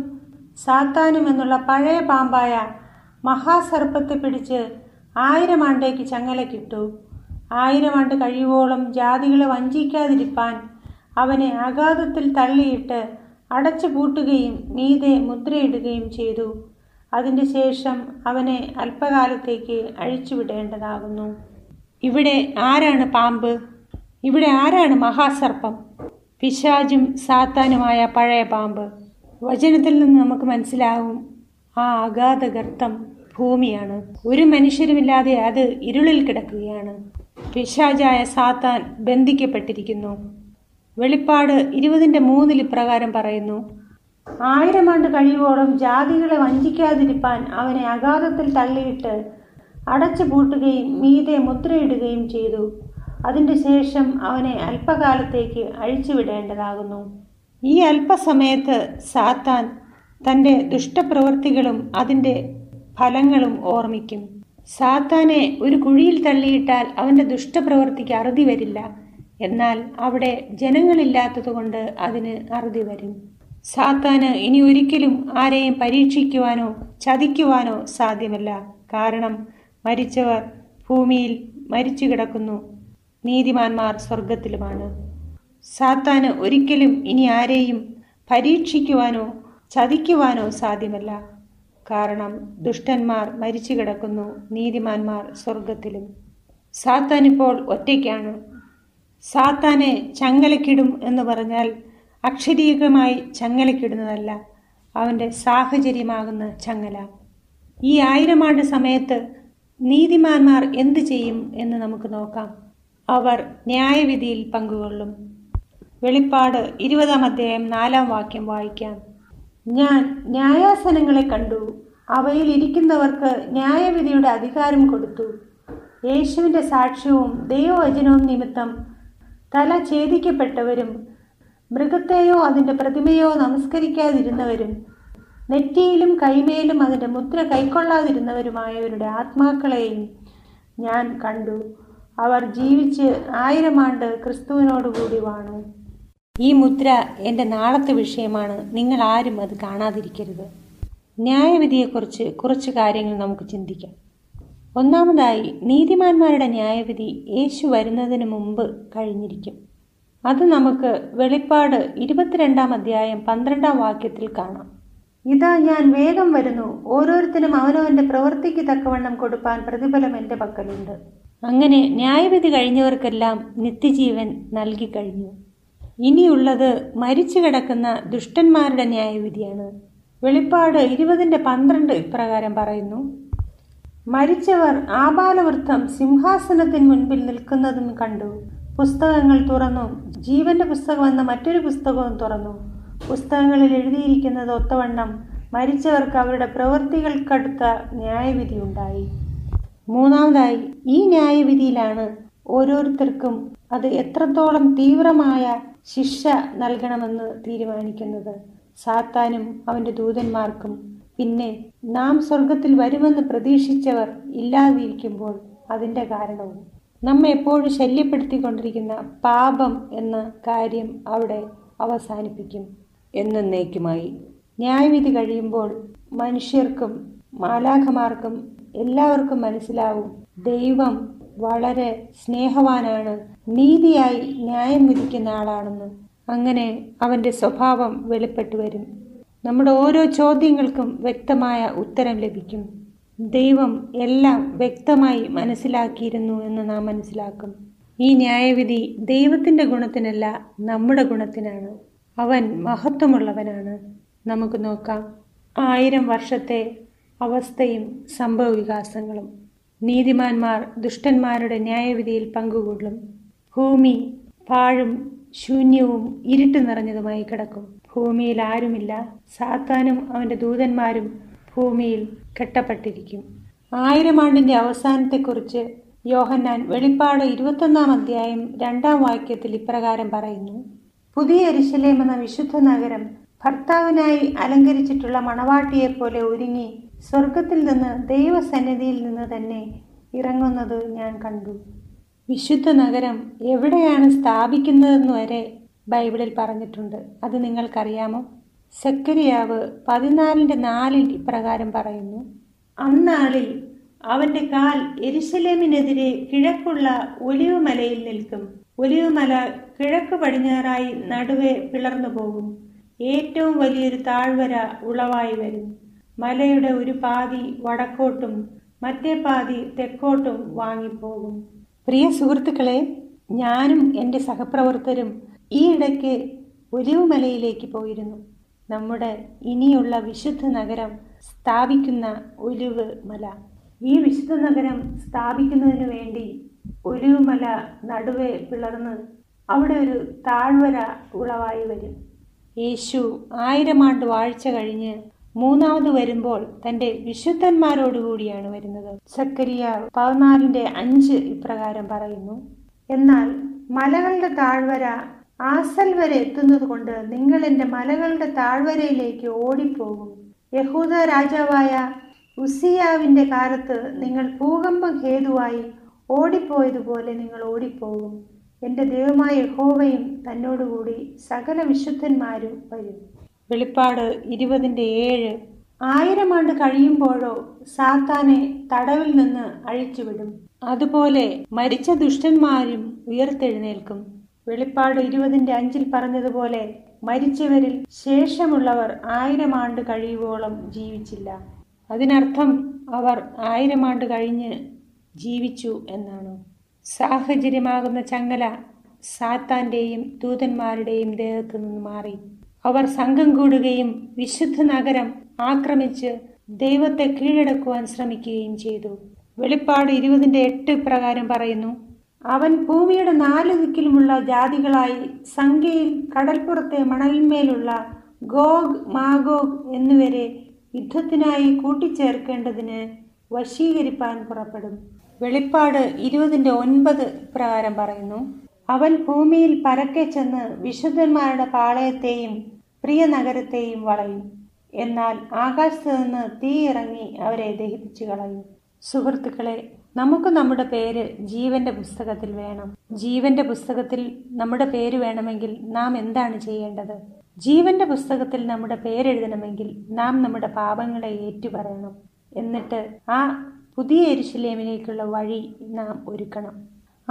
സാത്താനും എന്നുള്ള പഴയ പാമ്പായ മഹാസർപ്പത്തെ പിടിച്ച് 1000 ആണ്ടേക്ക് ചങ്ങലക്കിട്ടു. 1000 ആണ്ട് കഴിയുവോളം ജാതികളെ വഞ്ചിക്കാതിരിപ്പാൻ അവനെ അഗാധത്തിൽ തള്ളിയിട്ട് അടച്ചു പൂട്ടുകയും മീതെ മുദ്രയിടുകയും ചെയ്തു. അതിൻ്റെ ശേഷം അവനെ അല്പകാലത്തേക്ക് അഴിച്ചുവിടേണ്ടതാകുന്നു. ഇവിടെ ആരാണ് പാമ്പ്? ഇവിടെ ആരാണ് മഹാസർപ്പം? പിശാചും സാത്താനുമായ പഴയ പാമ്പ്. വചനത്തിൽ നിന്ന് നമുക്ക് മനസ്സിലാവും ആ അഗാധ ഗർത്തം ഭൂമിയാണ്. ഒരു മനുഷ്യരുമില്ലാതെ അത് ഇരുളിൽ കിടക്കുകയാണ്. പിശാചായ സാത്താൻ ബന്ധിക്കപ്പെട്ടിരിക്കുന്നു. വെളിപ്പാട് 20:3 ഇപ്രകാരം പറയുന്നു: 1000 ആണ്ട് കഴിയുവോളം ജാതികളെ വഞ്ചിക്കാതിരിപ്പാൻ അവനെ അഗാധത്തിൽ തള്ളിയിട്ട് അടച്ചു പൂട്ടുകയും മീതെ മുദ്രയിടുകയും ചെയ്തു. അതിൻ്റെ ശേഷം അവനെ അല്പകാലത്തേക്ക് അഴിച്ചുവിടേണ്ടതാകുന്നു. ഈ അല്പസമയത്ത് സാത്താൻ തൻ്റെ ദുഷ്ടപ്രവൃത്തികളും അതിൻ്റെ ഫലങ്ങളും ഓർമ്മിക്കും. സാത്താനെ ഒരു കുഴിയിൽ തള്ളിയിട്ടാൽ അവൻ്റെ ദുഷ്ടപ്രവൃത്തിക്ക് അറുതി വരില്ല. എന്നാൽ അവിടെ ജനങ്ങളില്ലാത്തതുകൊണ്ട് അതിന് അറുതി വരും. സാത്താന് ഇനി ഒരിക്കലും ആരെയും പരീക്ഷിക്കുവാനോ ചതിക്കുവാനോ സാധ്യമല്ല. കാരണം മരിച്ചവർ ഭൂമിയിൽ മരിച്ചു കിടക്കുന്നു, നീതിമാന്മാർ സ്വർഗത്തിലുമാണ്. സാത്താന് ഒരിക്കലും ഇനി ആരെയും പരീക്ഷിക്കുവാനോ ചതിക്കുവാനോ സാധ്യമല്ല. കാരണം ദുഷ്ടന്മാർ മരിച്ചു കിടക്കുന്നു, നീതിമാന്മാർ സ്വർഗത്തിലും. സാത്താനിപ്പോൾ ഒറ്റയ്ക്കാണ്. സാത്താനെ ചങ്ങലക്കിടും എന്ന് പറഞ്ഞാൽ അക്ഷരീകമായി ചങ്ങലക്കിടുന്നതല്ല, അവൻ്റെ സാഹചര്യമാകുന്ന ചങ്ങല. ഈ 1000 ആണ്ട് സമയത്ത് നീതിമാന്മാർ എന്ത് ചെയ്യും എന്ന് നമുക്ക് നോക്കാം. അവർ ന്യായവിധിയിൽ പങ്കുകൊള്ളും. വെളിപ്പാട് 20:4 വായിക്കാം: ഞാൻ ന്യായാസനങ്ങളെ കണ്ടു, അവയിൽ ഇരിക്കുന്നവർക്ക് ന്യായവിധിയുടെ അധികാരം കൊടുത്തു. യേശുവിൻ്റെ സാക്ഷ്യവും ദൈവവചനവും നിമിത്തം തല ഛേദിക്കപ്പെട്ടവരും മൃഗത്തെയോ അതിൻ്റെ പ്രതിമയോ നമസ്കരിക്കാതിരുന്നവരും നെറ്റിയിലും കൈമേലും അതിൻ്റെ മുദ്ര കൈക്കൊള്ളാതിരുന്നവരുമായവരുടെ ആത്മാക്കളെയും ഞാൻ കണ്ടു. അവർ ജീവിച്ച് 1000 ആണ്ട് ക്രിസ്തുവിനോടുകൂടി വാണു. ഈ മുദ്ര എൻ്റെ നാളത്തെ വിഷയമാണ്. നിങ്ങൾ ആരും അത് കാണാതിരിക്കരുത്. ന്യായവിധിയെക്കുറിച്ച് കുറച്ച് കാര്യങ്ങൾ നമുക്ക് ചിന്തിക്കാം. ഒന്നാമതായി, നീതിമാന്മാരുടെ ന്യായവിധി യേശു വരുന്നതിന് മുമ്പ് കഴിഞ്ഞിരിക്കും. അത് നമുക്ക് വെളിപ്പാട് 22:12 കാണാം. ഇതാ ഞാൻ വേഗം വരുന്നു, ഓരോരുത്തരും അവനവൻ്റെ പ്രവൃത്തിക്ക് തക്കവണ്ണം കൊടുപ്പാൻ പ്രതിഫലം എൻ്റെ പക്കലുണ്ട്. അങ്ങനെ ന്യായവിധി കഴിഞ്ഞവർക്കെല്ലാം നിത്യജീവൻ നൽകി കഴിഞ്ഞു. ഇനിയുള്ളത് മരിച്ചു കിടക്കുന്ന ദുഷ്ടന്മാരുടെ ന്യായവിധിയാണ്. വെളിപ്പാട് 20:12 ഇപ്രകാരം പറയുന്നു: മരിച്ചവർ ആബാലവൃദ്ധം സിംഹാസനത്തിന് മുൻപിൽ നിൽക്കുന്നതും കണ്ടു. പുസ്തകങ്ങൾ തുറന്നു, ജീവന്റെ പുസ്തകം എന്ന മറ്റൊരു പുസ്തകവും തുറന്നു. പുസ്തകങ്ങളിൽ എഴുതിയിരിക്കുന്നത് ഒത്തവണ്ണം മരിച്ചവർക്ക് അവരുടെ പ്രവൃത്തികൾക്കടുത്ത ന്യായവിധി ഉണ്ടായി. മൂന്നാമതായി, ഈ ന്യായവിധിയിലാണ് ഓരോരുത്തർക്കും അത് എത്രത്തോളം തീവ്രമായ ശിക്ഷ നൽകണമെന്ന് തീരുമാനിക്കുന്നത്. സാത്താനും അവൻ്റെ ദൂതന്മാർക്കും പിന്നെ നാം സ്വർഗത്തിൽ വരുമെന്ന് പ്രതീക്ഷിച്ചവർ ഇല്ലാതിരിക്കുമ്പോൾ അതിൻ്റെ കാരണവും നമ്മെ എപ്പോഴും ശല്യപ്പെടുത്തിക്കൊണ്ടിരിക്കുന്ന പാപം എന്ന കാര്യം അവിടെ അവസാനിപ്പിക്കും എന്നേക്കുമായി. ന്യായവിധി കഴിയുമ്പോൾ മനുഷ്യർക്കും മാലാഖമാർക്കും എല്ലാവർക്കും മനസ്സിലാവും, ദൈവം വളരെ സ്നേഹവാനാണ്, നീതിയായി ന്യായം വിധിക്കുന്ന ആളാണെന്ന്. അങ്ങനെ അവൻ്റെ സ്വഭാവം വെളിപ്പെട്ടു വരും. നമ്മുടെ ഓരോ ചോദ്യങ്ങൾക്കും വ്യക്തമായ ഉത്തരം ലഭിക്കും. ദൈവം എല്ലാം വ്യക്തമായി മനസ്സിലാക്കിയിരുന്നു എന്ന് നാം മനസ്സിലാക്കും. ഈ ന്യായവിധി ദൈവത്തിൻ്റെ ഗുണത്തിനല്ല, നമ്മുടെ ഗുണത്തിനാണ്. അവൻ മഹത്വമുള്ളവനാണ്. നമുക്ക് നോക്കാം 1000 വർഷത്തെ അവസ്ഥയും സംഭവവികാസങ്ങളും. നീതിമാന്മാർ ദുഷ്ടന്മാരുടെ ന്യായവിധിയിൽ പങ്കുകൊള്ളും. ഭൂമി പാഴും ശൂന്യവും ഇരുട്ട് നിറഞ്ഞതുമായി കിടക്കും. ഭൂമിയിൽ ആരുമില്ല. സാത്താനും അവൻ്റെ ദൂതന്മാരും ഭൂമിയിൽ കെട്ടപ്പെട്ടിരിക്കും. 1000 ആണ്ടിൻ്റെ അവസാനത്തെക്കുറിച്ച് യോഹന്നാൻ വെളിപ്പാട് 21:2 ഇപ്രകാരം പറയുന്നു: പുതിയ യെരുശലേം എന്ന വിശുദ്ധ നഗരം ഭർത്താവിനായി അലങ്കരിച്ചിട്ടുള്ള മണവാട്ടിയെപ്പോലെ ഒരുങ്ങി സ്വർഗത്തിൽ നിന്ന് ദൈവസന്നിധിയിൽ നിന്ന് തന്നെ ഇറങ്ങുന്നത് ഞാൻ കണ്ടു. വിശുദ്ധ നഗരം എവിടെയാണ് സ്ഥാപിക്കുന്നതെന്ന് വരെ ബൈബിളിൽ പറഞ്ഞിട്ടുണ്ട്. അത് നിങ്ങൾക്കറിയാമോ? സെക്കറിയാവ് 14:4 ഇപ്രകാരം പറയുന്നു: അന്നാളിൽ അവന്റെ കാൽ യെരുശലേമിനെതിരെ കിഴക്കുള്ള ഒലിവുമലയിൽ നിൽക്കും. ഒലിവുമല കിഴക്ക് പടിഞ്ഞാറായി നടുവെ പിളർന്നു പോകും. ഏറ്റവും വലിയൊരു താഴ്വര ഉളവായി വരും. മലയുടെ ഒരു പാതി വടക്കോട്ടും മറ്റേ പാതി തെക്കോട്ടും വാങ്ങിപ്പോകും. പ്രിയ സുഹൃത്തുക്കളെ, ഞാനും എൻ്റെ സഹപ്രവർത്തകരും ഈ ഇടയ്ക്ക് ഒലിവുമലയിലേക്ക് പോയിരുന്നു. നമ്മുടെ ഇനിയുള്ള വിശുദ്ധ നഗരം സ്ഥാപിക്കുന്ന ഒലിവ് മല. ഈ വിശുദ്ധ നഗരം സ്ഥാപിക്കുന്നതിന് വേണ്ടി ഒലിവുമല നടുവെ പിളർന്ന് അവിടെ ഒരു താഴ്വര ഉളവായി വരും. യേശു 1000 ആണ്ട് വാഴ്ച കഴിഞ്ഞ് മൂന്നാമത് വരുമ്പോൾ തൻ്റെ വിശുദ്ധന്മാരോടുകൂടിയാണ് വരുന്നത്. സെക്കറിയാവ് 14:5 ഇപ്രകാരം പറയുന്നു: എന്നാൽ മലകളുടെ താഴ്വര ആസൽ വരെ എത്തുന്നത് കൊണ്ട് നിങ്ങൾ എൻ്റെ മലകളുടെ താഴ്വരയിലേക്ക് ഓടിപ്പോകും. യഹൂദ രാജാവായ ഉസിയാവിൻ്റെ കാലത്ത് നിങ്ങൾ ഭൂകമ്പം ഹേതുവായി ഓടിപ്പോയതുപോലെ നിങ്ങൾ ഓടിപ്പോകും. എൻ്റെ ദൈവമായ യഹോവയും തന്നോടുകൂടി സകല വിശുദ്ധന്മാരും വരും. വെളിപ്പാട് 20:7. 1000 ആണ്ട് കഴിയുമ്പോഴോ സാത്താനെ തടവിൽ നിന്ന് അഴിച്ചുവിടും. അതുപോലെ മരിച്ച ദുഷ്ടന്മാരും ഉയർത്തെഴുന്നേൽക്കും. വെളിപ്പാട് 20:5 പറഞ്ഞതുപോലെ മരിച്ചവരിൽ ശേഷമുള്ളവർ 1000 ആണ്ട് കഴിയുവോളം ജീവിച്ചില്ല. അതിനർത്ഥം അവർ 1000 ആണ്ട് കഴിഞ്ഞ് ജീവിച്ചു എന്നാണ്. സാഹചര്യമാകുന്ന ചങ്ങല സാത്താന്റെയും ദൂതന്മാരുടെയും ദേഹത്തു നിന്ന് മാറി അവർ സംഘം കൂടുകയും വിശുദ്ധ നഗരം ആക്രമിച്ച് ദൈവത്തെ കീഴടക്കുവാൻ ശ്രമിക്കുകയും ചെയ്തു. വെളിപ്പാട് 20:8 പ്രകാരം പറയുന്നു: അവൻ ഭൂമിയുടെ 4 ദിക്കിലുമുള്ള ജാതികളായി സംഖ്യയിൽ കടൽപ്പുറത്തെ മണലിന്മേലുള്ള ഗോഗ് മാഗോഗ് എന്നിവരെ യുദ്ധത്തിനായി കൂട്ടിച്ചേർക്കേണ്ടതിന് വശീകരിപ്പാൻ പുറപ്പെടും. വെളിപ്പാട് 20:9 പ്രകാരം പറയുന്നു: അവൻ ഭൂമിയിൽ പരക്കെ ചെന്ന് വിശുദ്ധന്മാരുടെ പാളയത്തെയും പ്രിയ നഗരത്തെയും വളയും. എന്നാൽ ആകാശത്ത് നിന്ന് തീ ഇറങ്ങി അവരെ ദഹിപ്പിച്ചു കളയും. സുഹൃത്തുക്കളെ, നമുക്ക് നമ്മുടെ പേര് ജീവന്റെ പുസ്തകത്തിൽ വേണം. ജീവന്റെ പുസ്തകത്തിൽ നമ്മുടെ പേര് വേണമെങ്കിൽ നാം എന്താണ് ചെയ്യേണ്ടത്? ജീവന്റെ പുസ്തകത്തിൽ നമ്മുടെ പേരെഴുതണമെങ്കിൽ നാം നമ്മുടെ പാപങ്ങളെ ഏറ്റുപറയണം. എന്നിട്ട് ആ പുതിയ യെരുശലേമിലേക്കുള്ള വഴി നാം ഒരുക്കണം.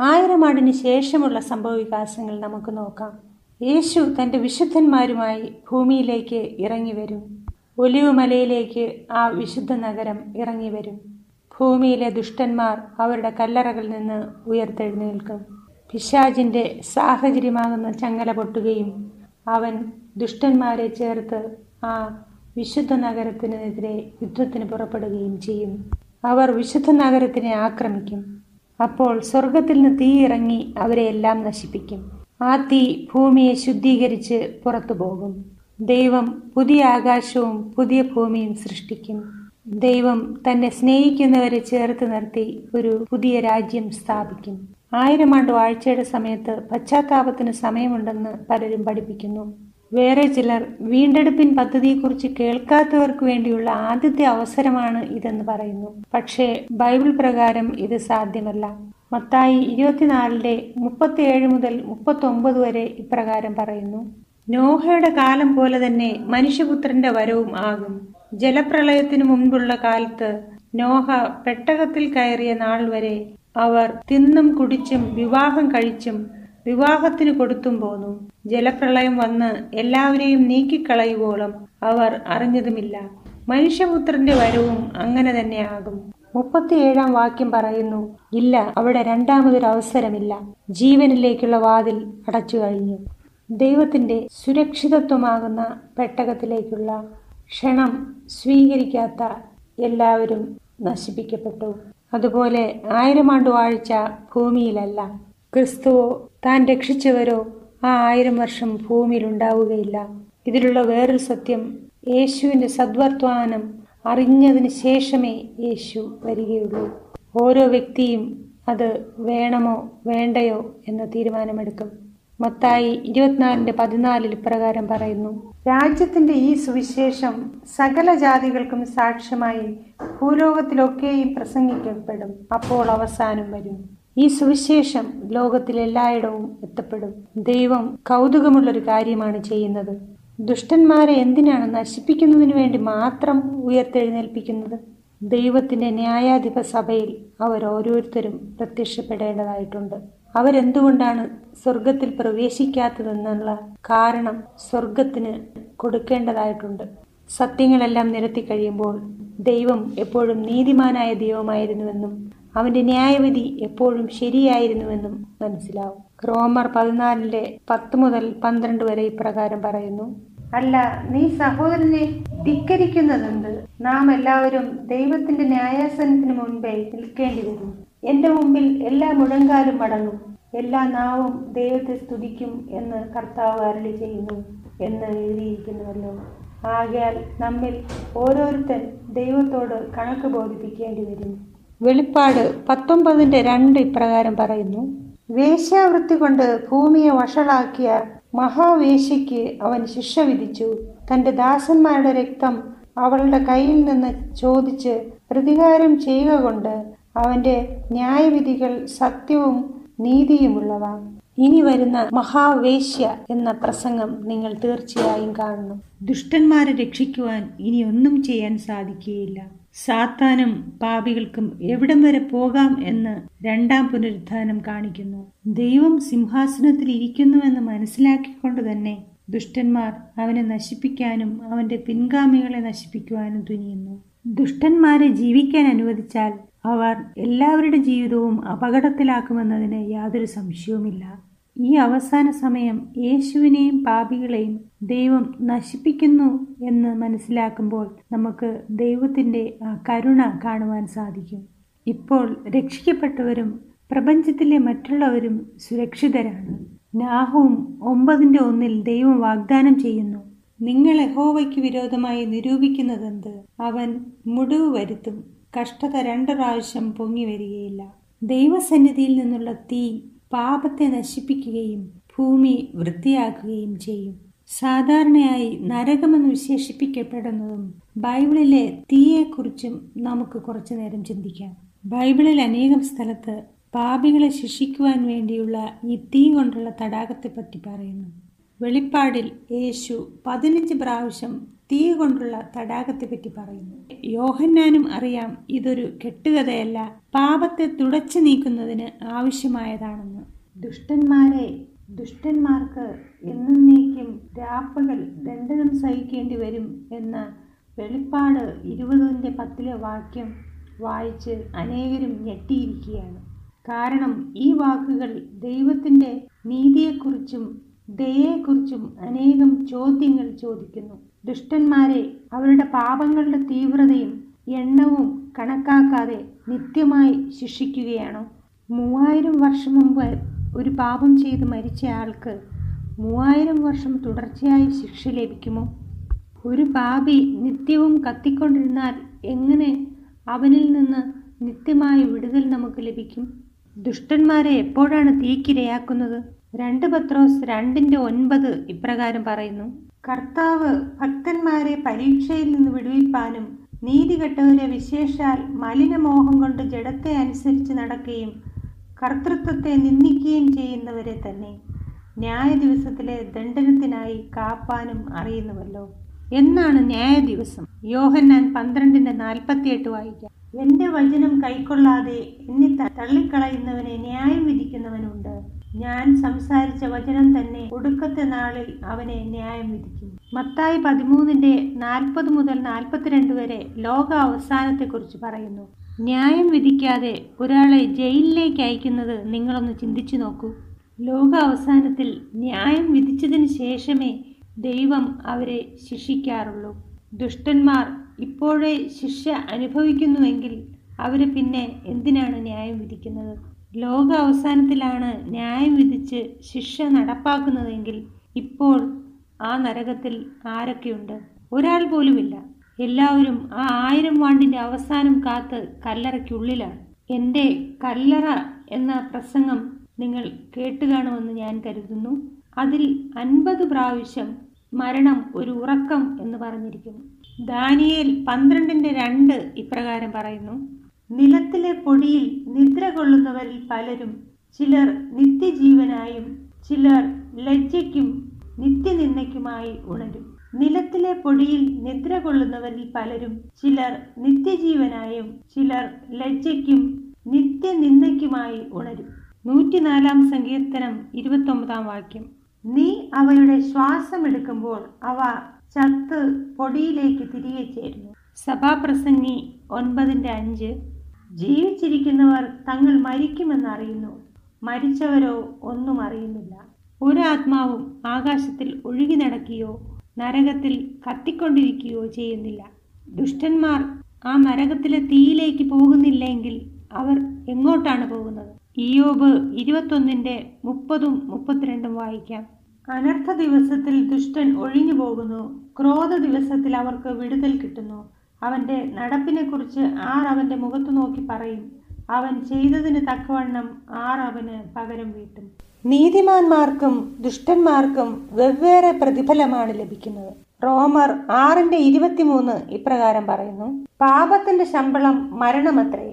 1000 ആണ്ടിന് ശേഷമുള്ള സംഭവവികാസങ്ങൾ നമുക്ക് നോക്കാം. യേശു തൻ്റെ വിശുദ്ധന്മാരുമായി ഭൂമിയിലേക്ക് ഇറങ്ങി വരും. ഒലിവുമലയിലേക്ക് ആ വിശുദ്ധ നഗരം ഇറങ്ങി വരും. ഭൂമിയിലെ ദുഷ്ടന്മാർ അവരുടെ കല്ലറകളിൽ നിന്ന് ഉയർത്തെഴുന്നേൽക്കും. പിശാചിൻ്റെ സാഹചര്യമാകുന്ന ചങ്ങല പൊട്ടുകയും അവൻ ദുഷ്ടന്മാരെ ചേർത്ത് ആ വിശുദ്ധ നഗരത്തിനെതിരെ യുദ്ധത്തിന് പുറപ്പെടുകയും ചെയ്യും. അവർ വിശുദ്ധ നഗരത്തിനെ ആക്രമിക്കും. അപ്പോൾ സ്വർഗത്തിൽ നിന്ന് തീ ഇറങ്ങി അവരെ എല്ലാം നശിപ്പിക്കും. ആ തീ ഭൂമിയെ ശുദ്ധീകരിച്ച് പുറത്തു പോകും. ദൈവം പുതിയ ആകാശവും പുതിയ ഭൂമിയും സൃഷ്ടിക്കും. ദൈവം തന്നെ സ്നേഹിക്കുന്നവരെ ചേർത്ത് നിർത്തി ഒരു പുതിയ രാജ്യം സ്ഥാപിക്കും. 1000 ആണ്ട് വാഴ്ചയുടെ സമയത്ത് പശ്ചാത്താപത്തിന് സമയമുണ്ടെന്ന് പലരും പഠിപ്പിക്കുന്നു. വേറെ ചിലർ വീണ്ടെടുപ്പിൻ പദ്ധതിയെക്കുറിച്ച് കേൾക്കാത്തവർക്ക് വേണ്ടിയുള്ള ആദ്യത്തെ അവസരമാണ് ഇതെന്ന് പറയുന്നു. പക്ഷേ ബൈബിൾ പ്രകാരം ഇത് സാധ്യമല്ല. മത്തായി 24:37-39 ഇപ്രകാരം പറയുന്നു: നോഹയുടെ കാലം പോലെ തന്നെ മനുഷ്യപുത്രന്റെ വരവും ആകും. ജലപ്രളയത്തിനു മുൻപുള്ള കാലത്ത് നോഹ പെട്ടകത്തിൽ കയറിയ നാൾ വരെ അവർ തിന്നും കുടിച്ചും വിവാഹം കഴിച്ചും വിവാഹത്തിന് കൊടുത്തും പോന്നു. ജലപ്രളയം വന്ന് എല്ലാവരെയും നീക്കിക്കളയുവോളം അവർ അറിഞ്ഞതുമില്ല. മനുഷ്യപുത്രന്റെ വരവും അങ്ങനെ തന്നെയാകും. 37-ാം വാക്യം പറയുന്നു: ഇല്ല, അവിടെ രണ്ടാമതൊരു അവസരമില്ല. ജീവനിലേക്കുള്ള വാതിൽ അടച്ചു കഴിഞ്ഞു. ദൈവത്തിന്റെ സുരക്ഷിതത്വമാകുന്ന പെട്ടകത്തിലേക്കുള്ള ക്ഷണം സ്വീകരിക്കാത്ത എല്ലാവരും നശിപ്പിക്കപ്പെട്ടു. അതുപോലെ 1000 ആണ്ട് വാഴ്ച ഭൂമിയിലല്ല. ക്രിസ്തുവോ താൻ രക്ഷിച്ചവരോ ആ 1000 വർഷം ഭൂമിയിൽ ഉണ്ടാവുകയില്ല. ഇതിലുള്ള വേറൊരു സത്യം, യേശുവിൻ്റെ സദ്വർത്തമാനം അറിഞ്ഞതിന് ശേഷമേ യേശു വരികയുള്ളൂ. ഓരോ വ്യക്തിയും അത് വേണമോ വേണ്ടയോ എന്ന തീരുമാനമെടുക്കും. മത്തായി 24:14 ഇപ്രകാരം പറയുന്നു: രാജ്യത്തിന്റെ ഈ സുവിശേഷം സകല ജാതികൾക്കും സാക്ഷ്യമായി ഭൂലോകത്തിലൊക്കെയും പ്രസംഗിക്കപ്പെടും. അപ്പോൾ അവസാനം വരും. ഈ ഈ സുവിശേഷം ലോകത്തിലെല്ലായിടവും എത്തപ്പെടും. ദൈവം കൗതുകമുള്ളൊരു കാര്യമാണ് ചെയ്യുന്നത്. ദുഷ്ടന്മാരെ എന്തിനാണ് നശിപ്പിക്കുന്നതിന് വേണ്ടി മാത്രം ഉയർത്തെഴുന്നേൽപ്പിക്കുന്നത്? ദൈവത്തിൻ്റെ ന്യായാധിപ സഭയിൽ അവരോരോരുത്തരും പ്രത്യക്ഷപ്പെടേണ്ടതായിട്ടുണ്ട്. അവരെന്തുകൊണ്ടാണ് സ്വർഗത്തിൽ പ്രവേശിക്കാത്തതെന്നുള്ള കാരണം സ്വർഗത്തിന് കൊടുക്കേണ്ടതായിട്ടുണ്ട്. സത്യങ്ങളെല്ലാം നിരത്തി കഴിയുമ്പോൾ ദൈവം എപ്പോഴും നീതിമാനായ ദൈവമായിരുന്നുവെന്നും അവൻ്റെ ന്യായവിധി എപ്പോഴും ശരിയായിരുന്നുവെന്നും മനസ്സിലാവും. റോമർ 14:10-12 വരെ ഇപ്രകാരം പറയുന്നു: അല്ല, നീ സഹോദരനെ ധിക്കരിക്കുന്നതെന്ത്? നാം എല്ലാവരും ദൈവത്തിന്റെ ന്യായാസനത്തിന് മുൻപേ നിൽക്കേണ്ടി വരും. എന്റെ മുമ്പിൽ എല്ലാ മുഴങ്കാലും മടങ്ങും, എല്ലാ നാവും ദൈവത്തെ സ്തുതിക്കും എന്ന് കർത്താവ് അരുളി ചെയ്യുന്നു എന്ന് എഴുതിയിരിക്കുന്നുവല്ലോ. ആകയാൽ നമ്മിൽ ഓരോരുത്തൻ ദൈവത്തോട് കണക്ക് ബോധിപ്പിക്കേണ്ടി വരും. വെളിപ്പാട് 19:2 ഇപ്രകാരം പറയുന്നു: വേശ്യാവൃത്തി കൊണ്ട് ഭൂമിയെ വഷളാക്കിയ മഹാവേശ്യയ്ക്ക് അവൻ ശിക്ഷ വിധിച്ചു. തൻ്റെ ദാസന്മാരുടെ രക്തം അവളുടെ കയ്യിൽ നിന്ന് ചോദിച്ച് പ്രതികാരം ചെയ്യുക കൊണ്ട് അവൻ്റെ ന്യായവിധികൾ സത്യവും നീതിയുമുള്ളവ. ഇനി വരുന്ന മഹാവേശ്യ എന്ന പ്രസംഗം നിങ്ങൾ തീർച്ചയായും കാണണം. ദുഷ്ടന്മാരെ രക്ഷിക്കുവാൻ ഇനി ഒന്നും ചെയ്യാൻ സാധിക്കുകയില്ല. സാത്താനും പാപികൾക്കും എവിടം വരെ പോകാം എന്ന് രണ്ടാം പുനരുത്ഥാനം കാണിക്കുന്നു. ദൈവം സിംഹാസനത്തിൽ ഇരിക്കുന്നുവെന്ന് മനസ്സിലാക്കിക്കൊണ്ട് തന്നെ ദുഷ്ടന്മാർ അവനെ നശിപ്പിക്കാനും അവന്റെ പിൻഗാമികളെ നശിപ്പിക്കുവാനും തുനിയുന്നു. ദുഷ്ടന്മാരെ ജീവിക്കാൻ അനുവദിച്ചാൽ അവർ എല്ലാവരുടെ ജീവിതവും അപകടത്തിലാക്കുമെന്നതിന് യാതൊരു സംശയവുമില്ല. ഈ അവസാന സമയം യേശുവിനെയും പാപികളെയും ദൈവം നശിപ്പിക്കുന്നു എന്ന് മനസ്സിലാക്കുമ്പോൾ നമുക്ക് ദൈവത്തിൻ്റെ ആ കരുണ കാണുവാൻ സാധിക്കും. ഇപ്പോൾ രക്ഷിക്കപ്പെട്ടവരും പ്രപഞ്ചത്തിലെ മറ്റുള്ളവരും സുരക്ഷിതരാണ്. നാഹൂം 9:1 ദൈവം വാഗ്ദാനം ചെയ്യുന്നു: നിങ്ങൾ യഹോവയ്ക്ക് വിരോധമായി നിരൂപിക്കുന്നതെന്ത്? അവൻ മുടിവ് വരുത്തും, കഷ്ടത 2 പ്രാവശ്യം പൊങ്ങി വരികയില്ല. ദൈവസന്നിധിയിൽ നിന്നുള്ള തീ പാപത്തെ നശിപ്പിക്കുകയും ഭൂമി വൃത്തിയാക്കുകയും ചെയ്യും. സാധാരണയായി നരകമെന്ന് വിശേഷിപ്പിക്കപ്പെടുന്നതും ബൈബിളിലെ തീയെക്കുറിച്ചും നമുക്ക് കുറച്ചു നേരം ചിന്തിക്കാം. ബൈബിളിൽ അനേകം സ്ഥലത്ത് പാപികളെ ശിക്ഷിക്കുവാൻ വേണ്ടിയുള്ള ഈ തീ കൊണ്ടുള്ള തടാകത്തെപ്പറ്റി പറയുന്നു. വെളിപ്പാടിൽ യേശു 15 പ്രാവശ്യം തീ കൊണ്ടുള്ള തടാകത്തെപ്പറ്റി പറയുന്നു. യോഹന്നാനും അറിയാം ഇതൊരു കെട്ടുകഥയല്ല, പാപത്തെ തുടച്ചു നീക്കുന്നതിന് ആവശ്യമായതാണെന്ന്. ദുഷ്ടന്മാർക്ക് എന്നേക്കും രാപ്പകൽ ദണ്ഡനം സഹിക്കേണ്ടി വരും എന്ന വെളിപ്പാട് 20:10 വാക്യം വായിച്ച് അനേകരും ഞെട്ടിയിരിക്കുകയാണ്. കാരണം ഈ വാക്കുകൾ ദൈവത്തിൻ്റെ നീതിയെക്കുറിച്ചും ദയെക്കുറിച്ചും അനേകം ചോദ്യങ്ങൾ ചോദിക്കുന്നു. ദുഷ്ടന്മാരെ അവരുടെ പാപങ്ങളുടെ തീവ്രതയും എണ്ണവും കണക്കാക്കാതെ നിത്യമായി ശിക്ഷിക്കുകയാണോ? 3000 വർഷം മുമ്പ് ഒരു പാപം ചെയ്ത് മരിച്ചയാൾക്ക് 3000 വർഷം തുടർച്ചയായി ശിക്ഷ ലഭിക്കുമോ? ഒരു പാപി നിത്യവും കത്തിക്കൊണ്ടിരുന്നാൽ എങ്ങനെ അവനിൽ നിന്ന് നിത്യമായ വിടുതൽ നമുക്ക് ലഭിക്കും? ദുഷ്ടന്മാരെ എപ്പോഴാണ് തീക്കിരയാക്കുന്നത്? 2 പത്രോസ് 2:9 ഇപ്രകാരം പറയുന്നു: കർത്താവ് ഭക്തന്മാരെ പരീക്ഷയിൽ നിന്ന് വിടുവിപ്പാനും നീതികെട്ടവരെ വിശേഷാൽ മലിനമോഹം കൊണ്ട് ജഡത്തെ അനുസരിച്ച് നടക്കുകയും കർത്തൃത്വത്തെ നിന്ദിക്കുകയും ചെയ്യുന്നവരെ തന്നെ ന്യായദിവസത്തിലെ ദണ്ഡനത്തിനായി കാപ്പാനും അറിയുന്നുവല്ലോ. എന്നാണ് ന്യായദിവസം? യോഹന്നാൻ 12:48 വായിക്കാം: എൻ്റെ വചനം കൈക്കൊള്ളാതെ എന്നെ തള്ളിക്കളയുന്നവനെ ന്യായം വിധിക്കുന്നവനുണ്ട്. ഞാൻ സംസാരിച്ച വചനം തന്നെ ഒടുക്കത്തെ നാളിൽ അവനെ ന്യായം വിധിക്കും. മത്തായി 13:40-42 വരെ ലോക അവസാനത്തെക്കുറിച്ച് പറയുന്നു. ന്യായം വിധിക്കാതെ ഒരാളെ ജയിലിലേക്ക് അയക്കുന്നത് നിങ്ങളൊന്ന് ചിന്തിച്ചു നോക്കൂ. ലോക അവസാനത്തിൽ ന്യായം വിധിച്ചതിന് ശേഷമേ ദൈവം അവരെ ശിക്ഷിക്കാറുള്ളൂ. ദുഷ്ടന്മാർ ഇപ്പോഴേ ശിക്ഷ അനുഭവിക്കുന്നുവെങ്കിൽ അവരെ പിന്നെ എന്തിനാണ് ന്യായം വിധിക്കുന്നത്? ലോക അവസാനത്തിലാണ് ന്യായം വിധിച്ച് ശിക്ഷ നടപ്പാക്കുന്നതെങ്കിൽ ഇപ്പോൾ ആ നരകത്തിൽ ആരൊക്കെയുണ്ട്? ഒരാൾ പോലുമില്ല. എല്ലാവരും ആ 1000 വാണ്ടിൻ്റെ അവസാനം കാത്ത് കല്ലറയ്ക്കുള്ളിലാണ്. എൻ്റെ കല്ലറ എന്ന പ്രസംഗം നിങ്ങൾ കേട്ടുകാണുമെന്ന് ഞാൻ കരുതുന്നു. അതിൽ 50 പ്രാവശ്യം മരണം ഒരു ഉറക്കം എന്ന് പറഞ്ഞിരിക്കുന്നു. ദാനിയേൽ 12:2 ഇപ്രകാരം പറയുന്നു: നിലത്തിലെ പൊടിയിൽ നിദ്ര കൊള്ളുന്നവരിൽ പലരും, ചിലർ നിത്യജീവനായും ചിലർ ലജ്ജയ്ക്കും നിത്യനിന്ദയ്ക്കുമായി ഉണരും. നിലത്തിലെ പൊടിയിൽ നിദ്ര കൊള്ളുന്നവരിൽ പലരും, ചിലർ നിത്യജീവനായും ചിലർ ലജ്ജയ്ക്കും നിത്യനിന്ദയ്ക്കുമായി ഉണരും. 104-ാം സങ്കീർത്തനം 29-ാം വാക്യം. നീ അവയുടെ ശ്വാസമെടുക്കുമ്പോൾ അവ ചത്ത് പൊടിയിലേക്ക് തിരികെ ചേരുന്നു. സഭാപ്രസംഗി 9:5. ജീവിച്ചിരിക്കുന്നവർ തങ്ങൾ മരിക്കുമെന്നറിയുന്നു, മരിച്ചവരോ ഒന്നും അറിയുന്നില്ല. ഒരാത്മാവും ആകാശത്തിൽ ഒഴുകി നടക്കുകയോ നരകത്തിൽ കത്തിക്കൊണ്ടിരിക്കുകയോ ചെയ്യുന്നില്ല. ദുഷ്ടന്മാർ ആ നരകത്തിലെ തീയിലേക്ക് പോകുന്നില്ലെങ്കിൽ അവർ എങ്ങോട്ടാണ് പോകുന്നത്? ഇയ്യോബ് 21:30-32 വായിക്കാം. അനർത്ഥ ദിവസത്തിൽ ദുഷ്ടൻ ഒഴിഞ്ഞു പോകുന്നു, ക്രോധ ദിവസത്തിൽ അവർക്ക് വിടുതൽ കിട്ടുന്നു. അവൻ്റെ നടപ്പിനെക്കുറിച്ച് ആർ അവൻ്റെ മുഖത്ത് നോക്കി പറയും, അവൻ ചെയ്തതിന് തക്കവണ്ണം ആർ അവന് പകരം വീട്ടും. നീതിമാന്മാർക്കും ദുഷ്ടന്മാർക്കും വെവ്വേറെ പ്രതിഫലമാണ് ലഭിക്കുന്നത്. റോമർ 6:23 ഇപ്രകാരം പറയുന്നു: പാപത്തിന്റെ ശമ്പളം മരണമത്രേ,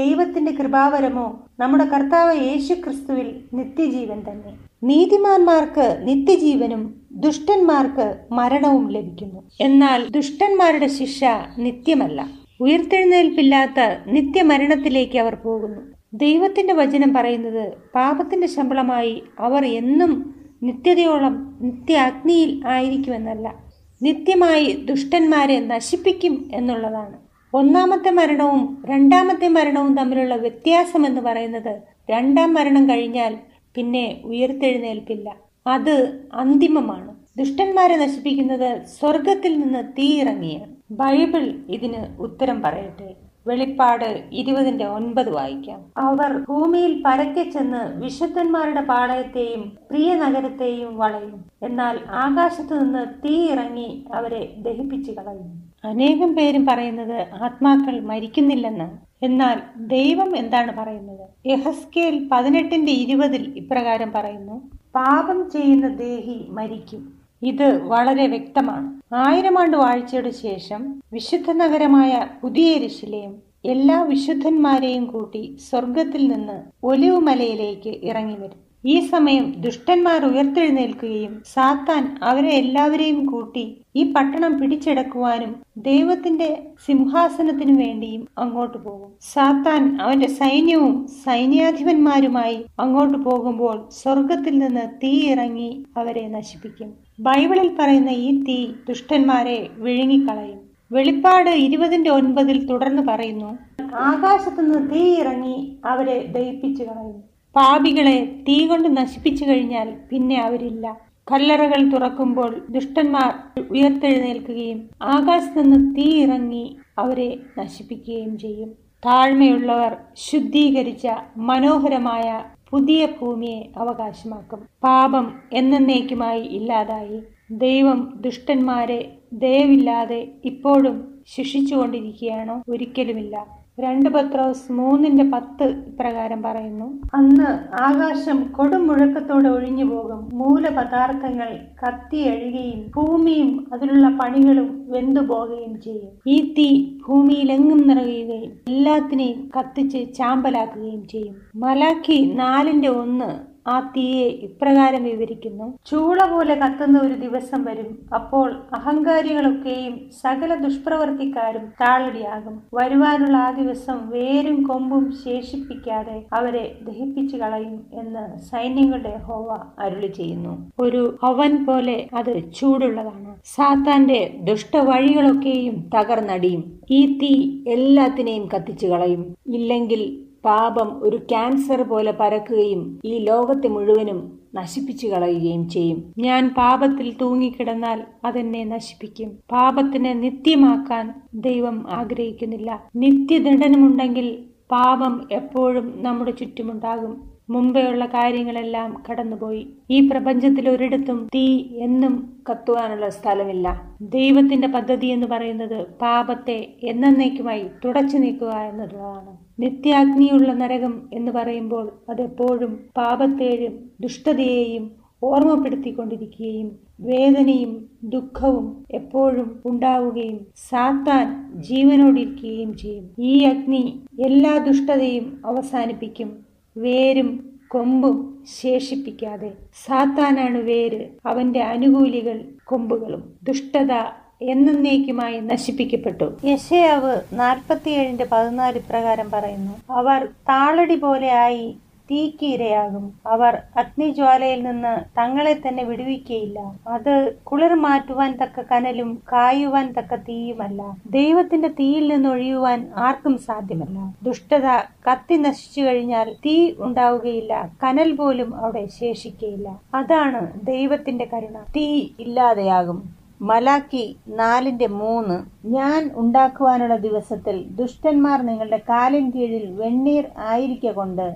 ദൈവത്തിന്റെ കൃപാവരമോ നമ്മുടെ കർത്താവ് യേശു ക്രിസ്തുവിൽ നിത്യജീവൻ തന്നെ. നീതിമാന്മാർക്ക് നിത്യജീവനും ദുഷ്ടന്മാർക്ക് മരണവും ലഭിക്കുന്നു. എന്നാൽ ദുഷ്ടന്മാരുടെ ശിക്ഷ നിത്യമല്ല, ഉയർത്തെഴുന്നേൽപ്പില്ലാത്ത നിത്യമരണത്തിലേക്ക് അവർ പോകുന്നു. ദൈവത്തിന്റെ വചനം പറയുന്നത്, പാപത്തിന്റെ ശമ്പളമായി അവർ എന്നും നിത്യതയോളം നിത്യ അഗ്നിയിൽ ആയിരിക്കുമെന്നല്ല, നിത്യമായി ദുഷ്ടന്മാരെ നശിപ്പിക്കും എന്നുള്ളതാണ്. 1-ാമത്തെ മരണവും 2-ാമത്തെ മരണവും തമ്മിലുള്ള വ്യത്യാസം എന്ന് പറയുന്നത്, 2-ാം മരണം കഴിഞ്ഞാൽ പിന്നെ ഉയർത്തെഴുന്നേൽപ്പില്ല, അത് അന്തിമമാണ്. ദുഷ്ടന്മാരെ നശിപ്പിക്കുന്നത് സ്വർഗത്തിൽ നിന്ന് തീയിറങ്ങിയാണ്. ബൈബിൾ ഇതിന് ഉത്തരം പറയട്ടെ. വെളിപ്പാട് 20:9 വായിക്കാം. അവർ ഭൂമിയിൽ പരക്കെ ചെന്ന് വിശുദ്ധന്മാരുടെ പാളയത്തെയും പ്രിയ നഗരത്തെയും വളയും, എന്നാൽ ആകാശത്തു നിന്ന് തീ ഇറങ്ങി അവരെ ദഹിപ്പിച്ചു കളയും. അനേകം പേരും പറയുന്നത് ആത്മാക്കൾ മരിക്കുന്നില്ലെന്ന്. എന്നാൽ ദൈവം എന്താണ് പറയുന്നത്? യെഹസ്കേൽ 18:20 ഇപ്രകാരം പറയുന്നു: പാപം ചെയ്യുന്ന ദേഹി മരിക്കും. ഇത് വളരെ വ്യക്തമാണ്. 1000 ആണ്ട് വാഴ്ചയുടെ ശേഷം വിശുദ്ധ നഗരമായ പുതിയ യെരുശലേം എല്ലാ വിശുദ്ധന്മാരെയും കൂട്ടി സ്വർഗത്തിൽ നിന്ന് ഒലിവുമലയിലേക്ക് ഇറങ്ങി വരും. ഈ സമയം ദുഷ്ടന്മാർ ഉയർത്തെഴുന്നേൽക്കുകയും സാത്താൻ അവരെ എല്ലാവരെയും കൂട്ടി ഈ പട്ടണം പിടിച്ചെടുക്കുവാനും ദൈവത്തിന്റെ സിംഹാസനത്തിനു വേണ്ടിയും അങ്ങോട്ട് പോകും. സാത്താൻ അവന്റെ സൈന്യവും സൈന്യാധിപന്മാരുമായി അങ്ങോട്ട് പോകുമ്പോൾ സ്വർഗത്തിൽ നിന്ന് തീ ഇറങ്ങി അവരെ നശിപ്പിക്കും. ബൈബിളിൽ പറയുന്ന ഈ തീ ദുഷ്ടന്മാരെ വിഴുങ്ങിക്കളയും. വെളിപ്പാട് 20:9 തുടർന്ന് പറയുന്നു: ആകാശത്തുനിന്ന് തീ ഇറങ്ങി അവരെ ദഹിപ്പിച്ചു കളയും. പാപികളെ തീ കൊണ്ട് നശിപ്പിച്ചു കഴിഞ്ഞാൽ പിന്നെ അവരില്ല. കല്ലറകൾ തുറക്കുമ്പോൾ ദുഷ്ടന്മാർ ഉയർത്തെഴുന്നേൽക്കുകയും ആകാശത്ത് നിന്ന് തീ ഇറങ്ങി അവരെ നശിപ്പിക്കുകയും ചെയ്യും. താഴ്മയുള്ളവർ ശുദ്ധീകരിച്ച മനോഹരമായ പുതിയ ഭൂമിയെ അവകാശമാക്കും. പാപം എന്നേക്കുമായി ഇല്ലാതായി. ദൈവം ദുഷ്ടന്മാരെ ദയവില്ലാതെ ഇപ്പോഴും ശിക്ഷിച്ചുകൊണ്ടിരിക്കുകയാണോ? ഒരിക്കലുമില്ല. 2 Petrus 3:10 ഇപ്രകാരം പറയുന്നു: അന്ന് ആകാശം കൊടുമുഴക്കത്തോടെ ഒഴിഞ്ഞു പോകും, മൂലപദാർത്ഥങ്ങൾ കത്തിയഴുകയും ഭൂമിയും അതിലുള്ള പണികളും വെന്തുപോകുകയും ചെയ്യും. ഈ തീ ഭൂമിയിലെങ്ങും നിറയുകയും എല്ലാത്തിനെയും കത്തിച്ച് ചാമ്പലാക്കുകയും ചെയ്യും. മലാക്കി 4:1 ആ തീയെ ഇപ്രകാരം വിവരിക്കുന്നു: ചൂള പോലെ കത്തുന്ന ഒരു ദിവസം വരും, അപ്പോൾ അഹങ്കാരികളൊക്കെയും സകല ദുഷ്പ്രവർത്തിക്കാരും താളടിയാകും. വരുവാനുള്ള ആ ദിവസം വേരും കൊമ്പും ശേഷിപ്പിക്കാതെ അവരെ ദഹിപ്പിച്ചു കളയും എന്ന് സൈന്യങ്ങളുടെ യഹോവ അരുളി ചെയ്യുന്നു. ഒരു അവൻ പോലെ അത് ചൂടുള്ളതാണ്. സാത്താന്റെ ദുഷ്ടവഴികളൊക്കെയും തകർന്നടിയും. ഈ തീ എല്ലാത്തിനെയും കത്തിച്ചു കളയും. ഇല്ലെങ്കിൽ പാപം ഒരു ക്യാൻസർ പോലെ പരക്കുകയും ഈ ലോകത്തെ മുഴുവനും നശിപ്പിച്ചു കളയുകയും ചെയ്യും. ഞാൻ പാപത്തിൽ തൂങ്ങിക്കിടന്നാൽ അതെന്നെ നശിപ്പിക്കും. പാപത്തിനെ നിത്യമാക്കാൻ ദൈവം ആഗ്രഹിക്കുന്നില്ല. നിത്യദണ്ഡനമുണ്ടെങ്കിൽ പാപം എപ്പോഴും നമ്മുടെ ചുറ്റുമുണ്ടാകും. മുമ്പെയുള്ള കാര്യങ്ങളെല്ലാം കടന്നുപോയി. ഈ പ്രപഞ്ചത്തിൽ ഒരിടത്തും തീ എന്നും കത്തുവാനുള്ള സ്ഥലമില്ല. ദൈവത്തിന്റെ പദ്ധതി എന്ന് പറയുന്നത് പാപത്തെ എന്നേക്കുമായി തുടച്ചു നീക്കുക എന്നതാണ്. നിത്യാഗ്നിയുള്ള നരകം എന്ന് പറയുമ്പോൾ അതെപ്പോഴും പാപത്തെയും ദുഷ്ടതയെയും ഓർമ്മപ്പെടുത്തിക്കൊണ്ടിരിക്കുകയും വേദനയും ദുഃഖവും എപ്പോഴും ഉണ്ടാവുകയും സാത്താൻ ജീവനോടിരിക്കുകയും ചെയ്യും. ഈ അഗ്നി എല്ലാ ദുഷ്ടതയും അവസാനിപ്പിക്കും, വേരും കൊമ്പും ശേഷിപ്പിക്കാതെ. സാത്താനാണ് വേര്, അവന്റെ അനുകൂലികൾ കൊമ്പുകളും. ദുഷ്ടത എന്നേക്കുമായി നശിപ്പിക്കപ്പെട്ടു. യെശയ്യാവ് 47:14 ഇപ്രകാരം പറയുന്നു: അവർ താളടി പോലെയായി തീക്ക് ഇരയാകും, അവർ അഗ്നിജ്വാലയിൽ നിന്ന് തങ്ങളെ തന്നെ വിടുവിക്കുകയില്ല. അത് കുളിർ മാറ്റുവാൻ തക്ക കനലും കായുവാൻ തക്ക തീയുമല്ല. ദൈവത്തിന്റെ തീയിൽ നിന്നൊഴിയുവാൻ ആർക്കും സാധ്യമല്ല. ദുഷ്ടത കത്തി നശിച്ചു കഴിഞ്ഞാൽ തീ ഉണ്ടാവുകയില്ല, കനൽ പോലും അവിടെ ശേഷിക്കുകയില്ല. അതാണ് ദൈവത്തിന്റെ കരുണ. തീ ഇല്ലാതെയാകും. മലാക്കി 4:3: ഞാൻ ഉണ്ടാക്കുവാനുള്ള ദിവസത്തിൽ ദുഷ്ടന്മാർ നിങ്ങളുടെ കാലിൻ കീഴിൽ വെണ്ണീർ ആയിരിക്ക കൊണ്ട്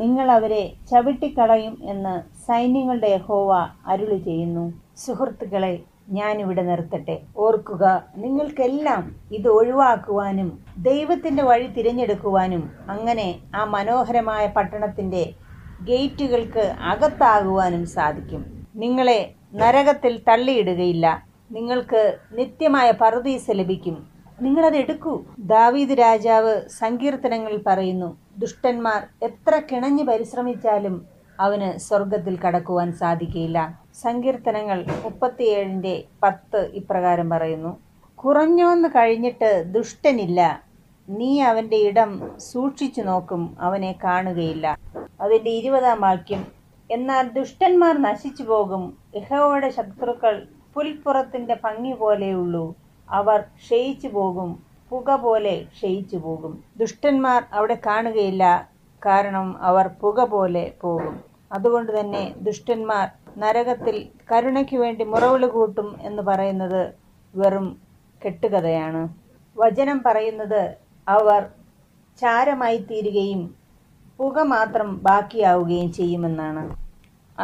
നിങ്ങൾ അവരെ ചവിട്ടിക്കളയും എന്ന് സൈന്യങ്ങളുടെ യഹോവ അരുളി ചെയ്യുന്നു. സുഹൃത്തുക്കളെ, ഞാനിവിടെ നിർത്തട്ടെ. ഓർക്കുക, നിങ്ങൾക്കെല്ലാം ഇത് ഒഴിവാക്കുവാനും ദൈവത്തിൻ്റെ വഴി തിരഞ്ഞെടുക്കുവാനും അങ്ങനെ ആ മനോഹരമായ പട്ടണത്തിൻ്റെ ഗേറ്റുകൾക്ക് അകത്താകുവാനും സാധിക്കും. നിങ്ങളെ നരകത്തിൽ തള്ളിയിടുകയില്ല, നിങ്ങൾക്ക് നിത്യമായ പറുദീസ ലഭിക്കും. നിങ്ങളത് എടുക്കൂ. ദാവീദ് രാജാവ് സങ്കീർത്തനങ്ങളിൽ പറയുന്നു, ദുഷ്ടന്മാർ എത്ര കിണഞ്ഞു പരിശ്രമിച്ചാലും അവന് സ്വർഗത്തിൽ കടക്കുവാൻ സാധിക്കുകയില്ല. സങ്കീർത്തനങ്ങൾ 37:10 ഇപ്രകാരം പറയുന്നു: കുറഞ്ഞോന്ന് കഴിഞ്ഞിട്ട് ദുഷ്ടനില്ല, നീ അവൻ്റെ ഇടം സൂക്ഷിച്ചു നോക്കും, അവനെ കാണുകയില്ല. അതിൻ്റെ 20-ാം വാക്യം: എന്നാൽ ദുഷ്ടന്മാർ നശിച്ചു പോകും, യഹോവയുടെ ശത്രുക്കൾ പുൽപ്പുറത്തിൻ്റെ ഭംഗി പോലെയുള്ളൂ, അവർ ക്ഷയിച്ചു പോകും, പുക പോലെ ക്ഷയിച്ചു പോകും. ദുഷ്ടന്മാർ അവിടെ കാണുകയില്ല, കാരണം അവർ പുക പോലെ പോകും. അതുകൊണ്ട് തന്നെ ദുഷ്ടന്മാർ നരകത്തിൽ കരുണയ്ക്ക് വേണ്ടി മുറവിളി കൂട്ടും എന്ന് പറയുന്നത് വെറും കെട്ടുകഥയാണ്. വചനം പറയുന്നത് അവർ ചാരമായി തീരുകയും പുക മാത്രം ബാക്കിയാവുകയും ചെയ്യുമെന്നാണ്.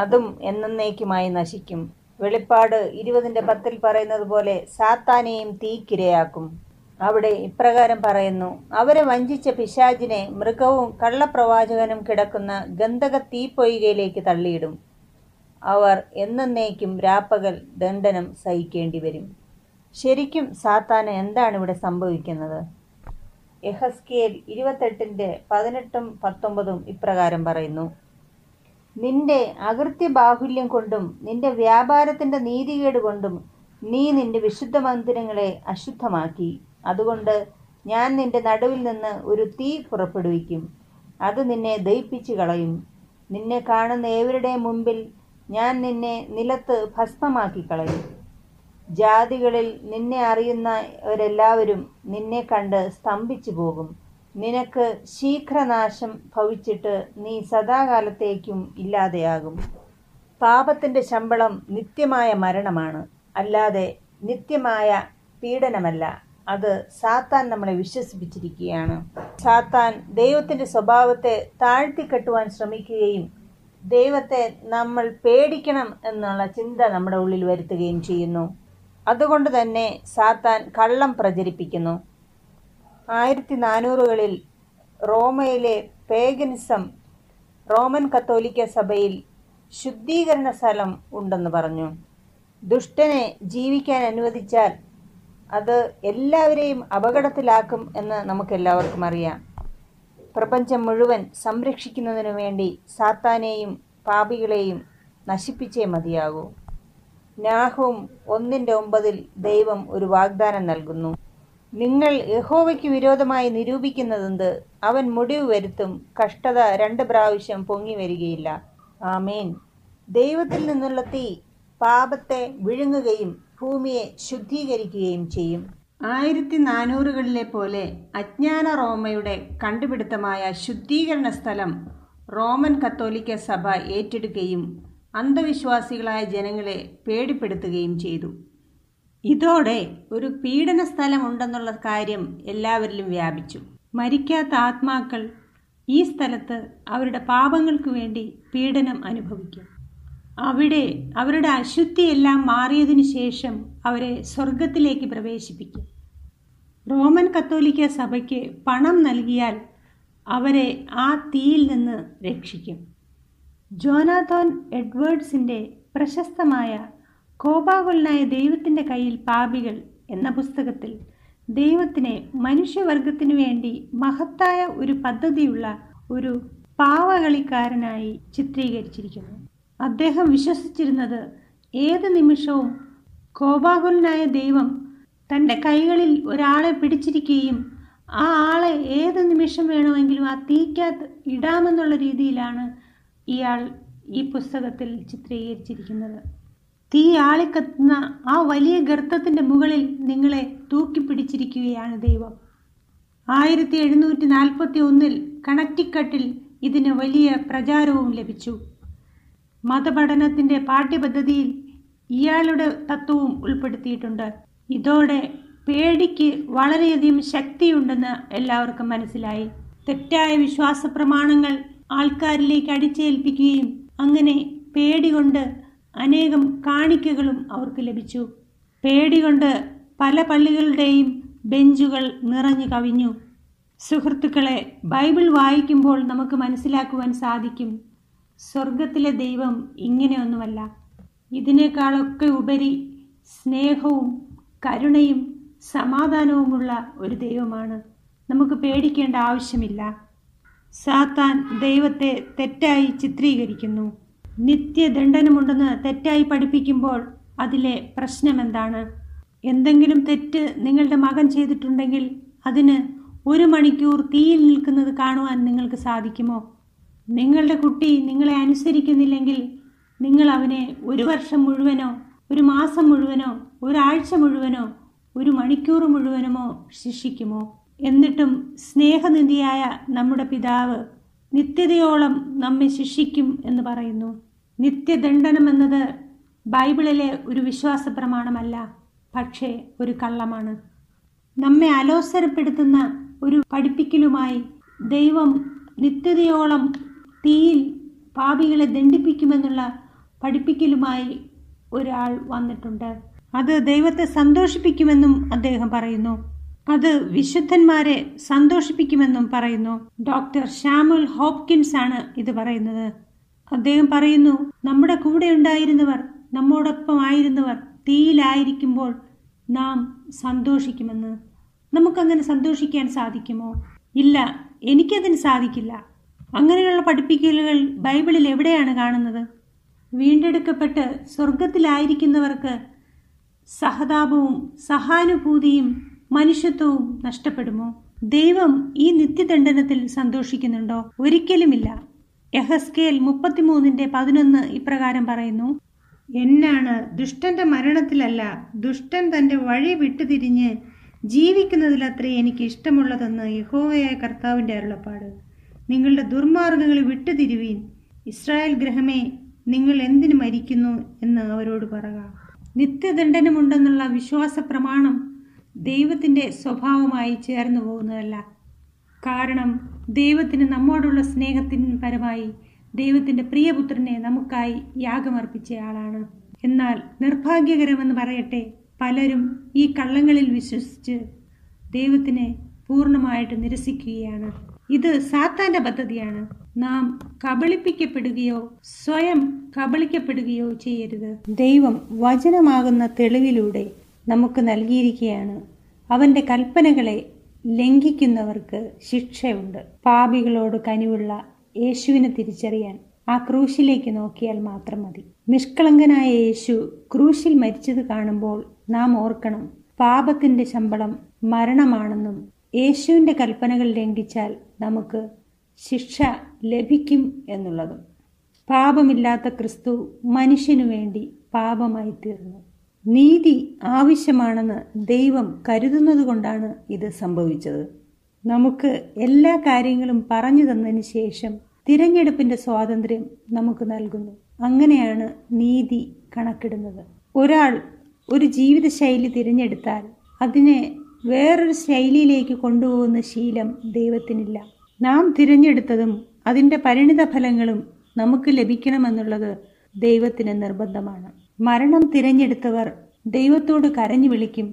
അതും എന്നേക്കുമായി നശിക്കും. വെളിപ്പാട് 20:10 പറയുന്നത് പോലെ സാത്താനെയും തീക്കിരയാക്കും. അവിടെ ഇപ്രകാരം പറയുന്നു: അവരെ വഞ്ചിച്ച പിശാചിനെ മൃഗവും കള്ളപ്രവാചകനും കിടക്കുന്ന ഗന്ധക തീപ്പൊയ്കയിലേക്ക് തള്ളിയിടും. അവർ എന്നേക്കും രാപ്പകൽ ദണ്ഡനം സഹിക്കേണ്ടി വരും. ശരിക്കും സാത്താന് എന്താണ് ഇവിടെ സംഭവിക്കുന്നത്? യെഹസ്കേൽ 28:18-19 ഇപ്രകാരം പറയുന്നു: നിന്റെ അകൃത്യബാഹുല്യം കൊണ്ടും നിന്റെ വ്യാപാരത്തിൻ്റെ നീതികേട് കൊണ്ടും നീ നിന്റെ വിശുദ്ധ മന്ദിരങ്ങളെ അശുദ്ധമാക്കി. അതുകൊണ്ട് ഞാൻ നിന്റെ നടുവിൽ നിന്ന് ഒരു തീ പുറപ്പെടുവിക്കും, അത് നിന്നെ ദഹിപ്പിച്ചു കളയും. നിന്നെ കാണുന്ന ഏവരുടെയും മുമ്പിൽ ഞാൻ നിന്നെ നിലത്ത് ഭസ്മമാക്കി കളയും. ജാതികളിൽ നിന്നെ അറിയുന്നവരെല്ലാവരും നിന്നെ കണ്ട് സ്തംഭിച്ചു പോകും. നിനക്ക് ശീഘ്രനാശം ഭവിച്ചിട്ട് നീ സദാകാലത്തേക്കും ഇല്ലാതെയാകും. പാപത്തിൻ്റെ ശമ്പളം നിത്യമായ മരണമാണ്, അല്ലാതെ നിത്യമായ പീഡനമല്ല. അത് സാത്താൻ നമ്മളെ വിശ്വസിപ്പിച്ചിരിക്കുകയാണ്. സാത്താൻ ദൈവത്തിൻ്റെ സ്വഭാവത്തെ താഴ്ത്തിക്കെട്ടുവാൻ ശ്രമിക്കുകയും ദൈവത്തെ നമ്മൾ പേടിക്കണം എന്നുള്ള ചിന്ത നമ്മുടെ ഉള്ളിൽ വരുത്തുകയും ചെയ്യുന്നു. അതുകൊണ്ട് തന്നെ സാത്താൻ കള്ളം പ്രചരിപ്പിക്കുന്നു. 1400-കളിൽ റോമയിലെ പേഗനിസം റോമൻ കത്തോലിക്ക സഭയിൽ ശുദ്ധീകരണ സ്ഥലം ഉണ്ടെന്ന് പറഞ്ഞു. ദുഷ്ടനെ ജീവിക്കാൻ അനുവദിച്ചാൽ അത് എല്ലാവരെയും അപകടത്തിലാക്കും എന്ന് നമുക്കെല്ലാവർക്കും അറിയാം. പ്രപഞ്ചം മുഴുവൻ സംരക്ഷിക്കുന്നതിനു വേണ്ടി സാത്താനെയും പാപികളെയും നശിപ്പിച്ചേ മതിയാകൂ. നാഹൂം 1:9 ദൈവം ഒരു വാഗ്ദാനം നൽകുന്നു: നിങ്ങൾ യഹോവയ്ക്ക് വിരോധമായി നിരൂപിക്കുന്നതെന്ത്? അവൻ മുടിവ് വരുത്തും, കഷ്ടത 2 പ്രാവശ്യം പൊങ്ങി വരികയില്ല. ആമേൻ. ദൈവത്തിൽ നിന്നുള്ള തീ പാപത്തെ വിഴുങ്ങുകയും ഭൂമിയെ ശുദ്ധീകരിക്കുകയും ചെയ്യും. 1400-കളിലെ പോലെ അജ്ഞാന റോമയുടെ കണ്ടുപിടുത്തമായ ശുദ്ധീകരണ സ്ഥലം റോമൻ കത്തോലിക്ക സഭ ഏറ്റെടുക്കുകയും അന്ധവിശ്വാസികളായ ജനങ്ങളെ പേടിപ്പെടുത്തുകയും ചെയ്തു. ഇതോടെ ഒരു പീഡന സ്ഥലമുണ്ടെന്നുള്ള കാര്യം എല്ലാവരിലും വ്യാപിച്ചു. മരിക്കാത്ത ആത്മാക്കൾ ഈ സ്ഥലത്ത് അവരുടെ പാപങ്ങൾക്ക് വേണ്ടി പീഡനം അനുഭവിക്കും. അവിടെ അവരുടെ അശുദ്ധിയെല്ലാം മാറിയതിനു ശേഷം അവരെ സ്വർഗത്തിലേക്ക് പ്രവേശിപ്പിക്കും. റോമൻ കത്തോലിക്ക സഭയ്ക്ക് പണം നൽകിയാൽ അവരെ ആ തീയിൽ നിന്ന് രക്ഷിക്കും. ജോനാഥൻ എഡ്വേർഡ്സിൻ്റെ പ്രശസ്തമായ കോപാകുലനായ ദൈവത്തിൻ്റെ കയ്യിൽ പാപികൾ എന്ന പുസ്തകത്തിൽ ദൈവത്തിനെ മനുഷ്യവർഗത്തിനു വേണ്ടി മഹത്തായ ഒരു പദ്ധതിയുള്ള ഒരു പാവകളിക്കാരനായി ചിത്രീകരിച്ചിരിക്കുന്നു. അദ്ദേഹം വിശ്വസിച്ചിരുന്നത് ഏത് നിമിഷവും കോപാകുലനായ ദൈവം തൻ്റെ കൈകളിൽ ഒരാളെ പിടിച്ചിരിക്കുകയും ആ ആളെ ഏത് നിമിഷം വേണമെങ്കിലും ആ തീക്കകത്ത് ഇടാമെന്നുള്ള രീതിയിലാണ് ഇയാൾ ഈ പുസ്തകത്തിൽ ചിത്രീകരിച്ചിരിക്കുന്നത്. തീ ആളിക്കത്തുന്ന ആ വലിയ ഗർത്തത്തിൻ്റെ മുകളിൽ നിങ്ങളെ തൂക്കിപ്പിടിച്ചിരിക്കുകയാണ് ദൈവം. 1741 കണക്റ്റിക്കട്ടിൽ ഇതിന് വലിയ പ്രചാരവും ലഭിച്ചു. മതപഠനത്തിൻ്റെ പാഠ്യപദ്ധതിയിൽ ഇയാളുടെ തത്വവും ഉൾപ്പെടുത്തിയിട്ടുണ്ട്. ഇതോടെ പേടിക്ക് വളരെയധികം ശക്തിയുണ്ടെന്ന് എല്ലാവർക്കും മനസ്സിലായി. തെറ്റായ വിശ്വാസ പ്രമാണങ്ങൾ ആൾക്കാരിലേക്ക് അടിച്ചേൽപ്പിക്കുകയും അങ്ങനെ പേടി കൊണ്ട് അനേകം കാണിക്കകളും അവർക്ക് ലഭിച്ചു. പേടി കൊണ്ട് പല പള്ളികളുടെയും ബെഞ്ചുകൾ നിറഞ്ഞു കവിഞ്ഞു. സുഹൃത്തുക്കളെ, ബൈബിൾ വായിക്കുമ്പോൾ നമുക്ക് മനസ്സിലാക്കുവാൻ സാധിക്കും, സ്വർഗത്തിലെ ദൈവം ഇങ്ങനെയൊന്നുമല്ല. ഇതിനേക്കാളൊക്കെ ഉപരി സ്നേഹവും കരുണയും സമാധാനവുമുള്ള ഒരു ദൈവമാണ്. നമുക്ക് പേടിക്കേണ്ട ആവശ്യമില്ല. സാത്താൻ ദൈവത്തെ തെറ്റായി ചിത്രീകരിക്കുന്നു. നിത്യദണ്ഡനമുണ്ടെന്ന് തെറ്റായി പഠിപ്പിക്കുമ്പോൾ അതിലെ പ്രശ്നമെന്താണ്? എന്തെങ്കിലും തെറ്റ് നിങ്ങളുടെ മകൻ ചെയ്തിട്ടുണ്ടെങ്കിൽ അതിന് 1 മണിക്കൂർ തീയിൽ നിൽക്കുന്നത് കാണുവാൻ നിങ്ങൾക്ക് സാധിക്കുമോ? നിങ്ങളുടെ കുട്ടി നിങ്ങളെ അനുസരിക്കുന്നില്ലെങ്കിൽ നിങ്ങൾ അവനെ 1 വർഷം മുഴുവനോ, 1 മാസം മുഴുവനോ, 1 ആഴ്ച മുഴുവനോ, 1 മണിക്കൂർ മുഴുവനുമോ ശിക്ഷിക്കുമോ? എന്നിട്ടും സ്നേഹനിധിയായ നമ്മുടെ പിതാവ് നിത്യതയോളം നമ്മെ ശിക്ഷിക്കും എന്ന് പറയുന്നു. നിത്യദണ്ഡനം എന്നത് ബൈബിളിലെ ഒരു വിശ്വാസ പ്രമാണമല്ല, പക്ഷേ ഒരു കള്ളമാണ്. നമ്മെ അലോസരപ്പെടുത്തുന്ന ഒരു പഠിപ്പിക്കലുമായി ദൈവം നിത്യതയോളം തീയിൽ പാപികളെ ദണ്ഡിപ്പിക്കുമെന്നുള്ള പഠിപ്പിക്കലുമായി ഒരാൾ വന്നിട്ടുണ്ട്. അത് ദൈവത്തെ സന്തോഷിപ്പിക്കുമെന്നും അദ്ദേഹം പറയുന്നു. അത് വിശുദ്ധന്മാരെ സന്തോഷിപ്പിക്കുമെന്നും പറയുന്നു. ഡോക്ടർ സാമുവൽ ഹോപ്കിൻസ് ആണ് ഇത് പറയുന്നത്. അദ്ദേഹം പറയുന്നു, നമ്മുടെ കൂടെ ഉണ്ടായിരുന്നവർ, നമ്മോടൊപ്പം ആയിരുന്നവർ തീയിലായിരിക്കുമ്പോൾ നാം സന്തോഷിക്കുമെന്ന്. നമുക്കങ്ങനെ സന്തോഷിക്കാൻ സാധിക്കുമോ? ഇല്ല, എനിക്കതിന് സാധിക്കില്ല. അങ്ങനെയുള്ള പഠിപ്പിക്കലുകൾ ബൈബിളിൽ എവിടെയാണ് കാണുന്നത്? വീണ്ടെടുക്കപ്പെട്ട് സ്വർഗത്തിലായിരിക്കുന്നവർക്ക് സഹതാപവും സഹാനുഭൂതിയും മനുഷ്യത്വവും നഷ്ടപ്പെടുമോ? ദൈവം ഈ നിത്യദണ്ഡനത്തിൽ സന്തോഷിക്കുന്നുണ്ടോ? ഒരിക്കലുമില്ല. യെഹെസ്കേൽ 33:11 ഇപ്രകാരം പറയുന്നു, എന്നാണ് ദുഷ്ടന്റെ മരണത്തിലല്ല, ദുഷ്ടൻ തൻ്റെ വഴി വിട്ടുതിരിഞ്ഞ് ജീവിക്കുന്നതിലത്രേ എനിക്ക് ഇഷ്ടമുള്ളതെന്ന് യഹോവയായ കർത്താവിൻ്റെ അരുളപ്പാട്. നിങ്ങളുടെ ദുർമാർഗ്ഗങ്ങൾ വിട്ടുതിരുവീൻ. ഇസ്രായേൽ ഗൃഹമേ, നിങ്ങൾ എന്തിനു മരിക്കുന്നു എന്ന് അവരോട് പറക. നിത്യദണ്ഡനമുണ്ടെന്നുള്ള വിശ്വാസ പ്രമാണം ദൈവത്തിൻ്റെ സ്വഭാവമായി ചേർന്നു പോകുന്നതല്ല. കാരണം ദൈവത്തിന് നമ്മോടുള്ള സ്നേഹത്തിന് പരമായി ദൈവത്തിൻ്റെ പ്രിയപുത്രനെ നമുക്കായി യാഗമർപ്പിച്ചയാളാണ്. എന്നാൽ നിർഭാഗ്യകരമെന്ന് പറയട്ടെ, പലരും ഈ കള്ളങ്ങളിൽ വിശ്വസിച്ച് ദൈവത്തിനെ പൂർണ്ണമായിട്ട് നിരസിക്കുകയാണ്. ഇത് സാത്താൻ്റെ പദ്ധതിയാണ്. നാം കബളിപ്പിക്കപ്പെടുകയോ സ്വയം കബളിക്കപ്പെടുകയോ ചെയ്യരുത്. ദൈവം വചനമാകുന്ന തെളിവിലൂടെ നമുക്ക് നൽകിയിരിക്കുകയാണ്. അവൻ്റെ കൽപ്പനകളെ ലംഘിക്കുന്നവർക്ക് ശിക്ഷയുണ്ട്. പാപികളോട് കനിവുള്ള യേശുവിനെ തിരിച്ചറിയാൻ ആ ക്രൂശിലേക്ക് നോക്കിയാൽ മാത്രം മതി. നിഷ്കളങ്കനായ യേശു ക്രൂശിൽ മരിച്ചത് കാണുമ്പോൾ നാം ഓർക്കണം, പാപത്തിൻ്റെ ശമ്പളം മരണമാണെന്നും യേശുവിൻ്റെ കൽപ്പനകൾ ലംഘിച്ചാൽ നമുക്ക് ശിക്ഷ ലഭിക്കും എന്നുള്ളതും. പാപമില്ലാത്ത ക്രിസ്തു മനുഷ്യനു വേണ്ടി പാപമായി തീർന്നു. നീതി ആവശ്യമാണെന്ന് ദൈവം കരുതുന്നത് കൊണ്ടാണ് ഇത് സംഭവിച്ചത്. നമുക്ക് എല്ലാ കാര്യങ്ങളും പറഞ്ഞു തന്നതിന് ശേഷം തിരഞ്ഞെടുപ്പിൻ്റെ സ്വാതന്ത്ര്യം നമുക്ക് നൽകുന്നു. അങ്ങനെയാണ് നീതി കണക്കിടുന്നത്. ഒരാൾ ഒരു ജീവിതശൈലി തിരഞ്ഞെടുത്താൽ അതിനെ വേറൊരു ശൈലിയിലേക്ക് കൊണ്ടുപോകുന്ന ശീലം ദൈവത്തിനില്ല. നാം തിരഞ്ഞെടുത്തതും അതിൻ്റെ പരിണിത ഫലങ്ങളും നമുക്ക് ലഭിക്കണമെന്നുള്ളത് ദൈവത്തിന് നിർബന്ധമാണ്. മരണം തിരഞ്ഞെടുത്തവർ ദൈവത്തോട് കരഞ്ഞു വിളിക്കും,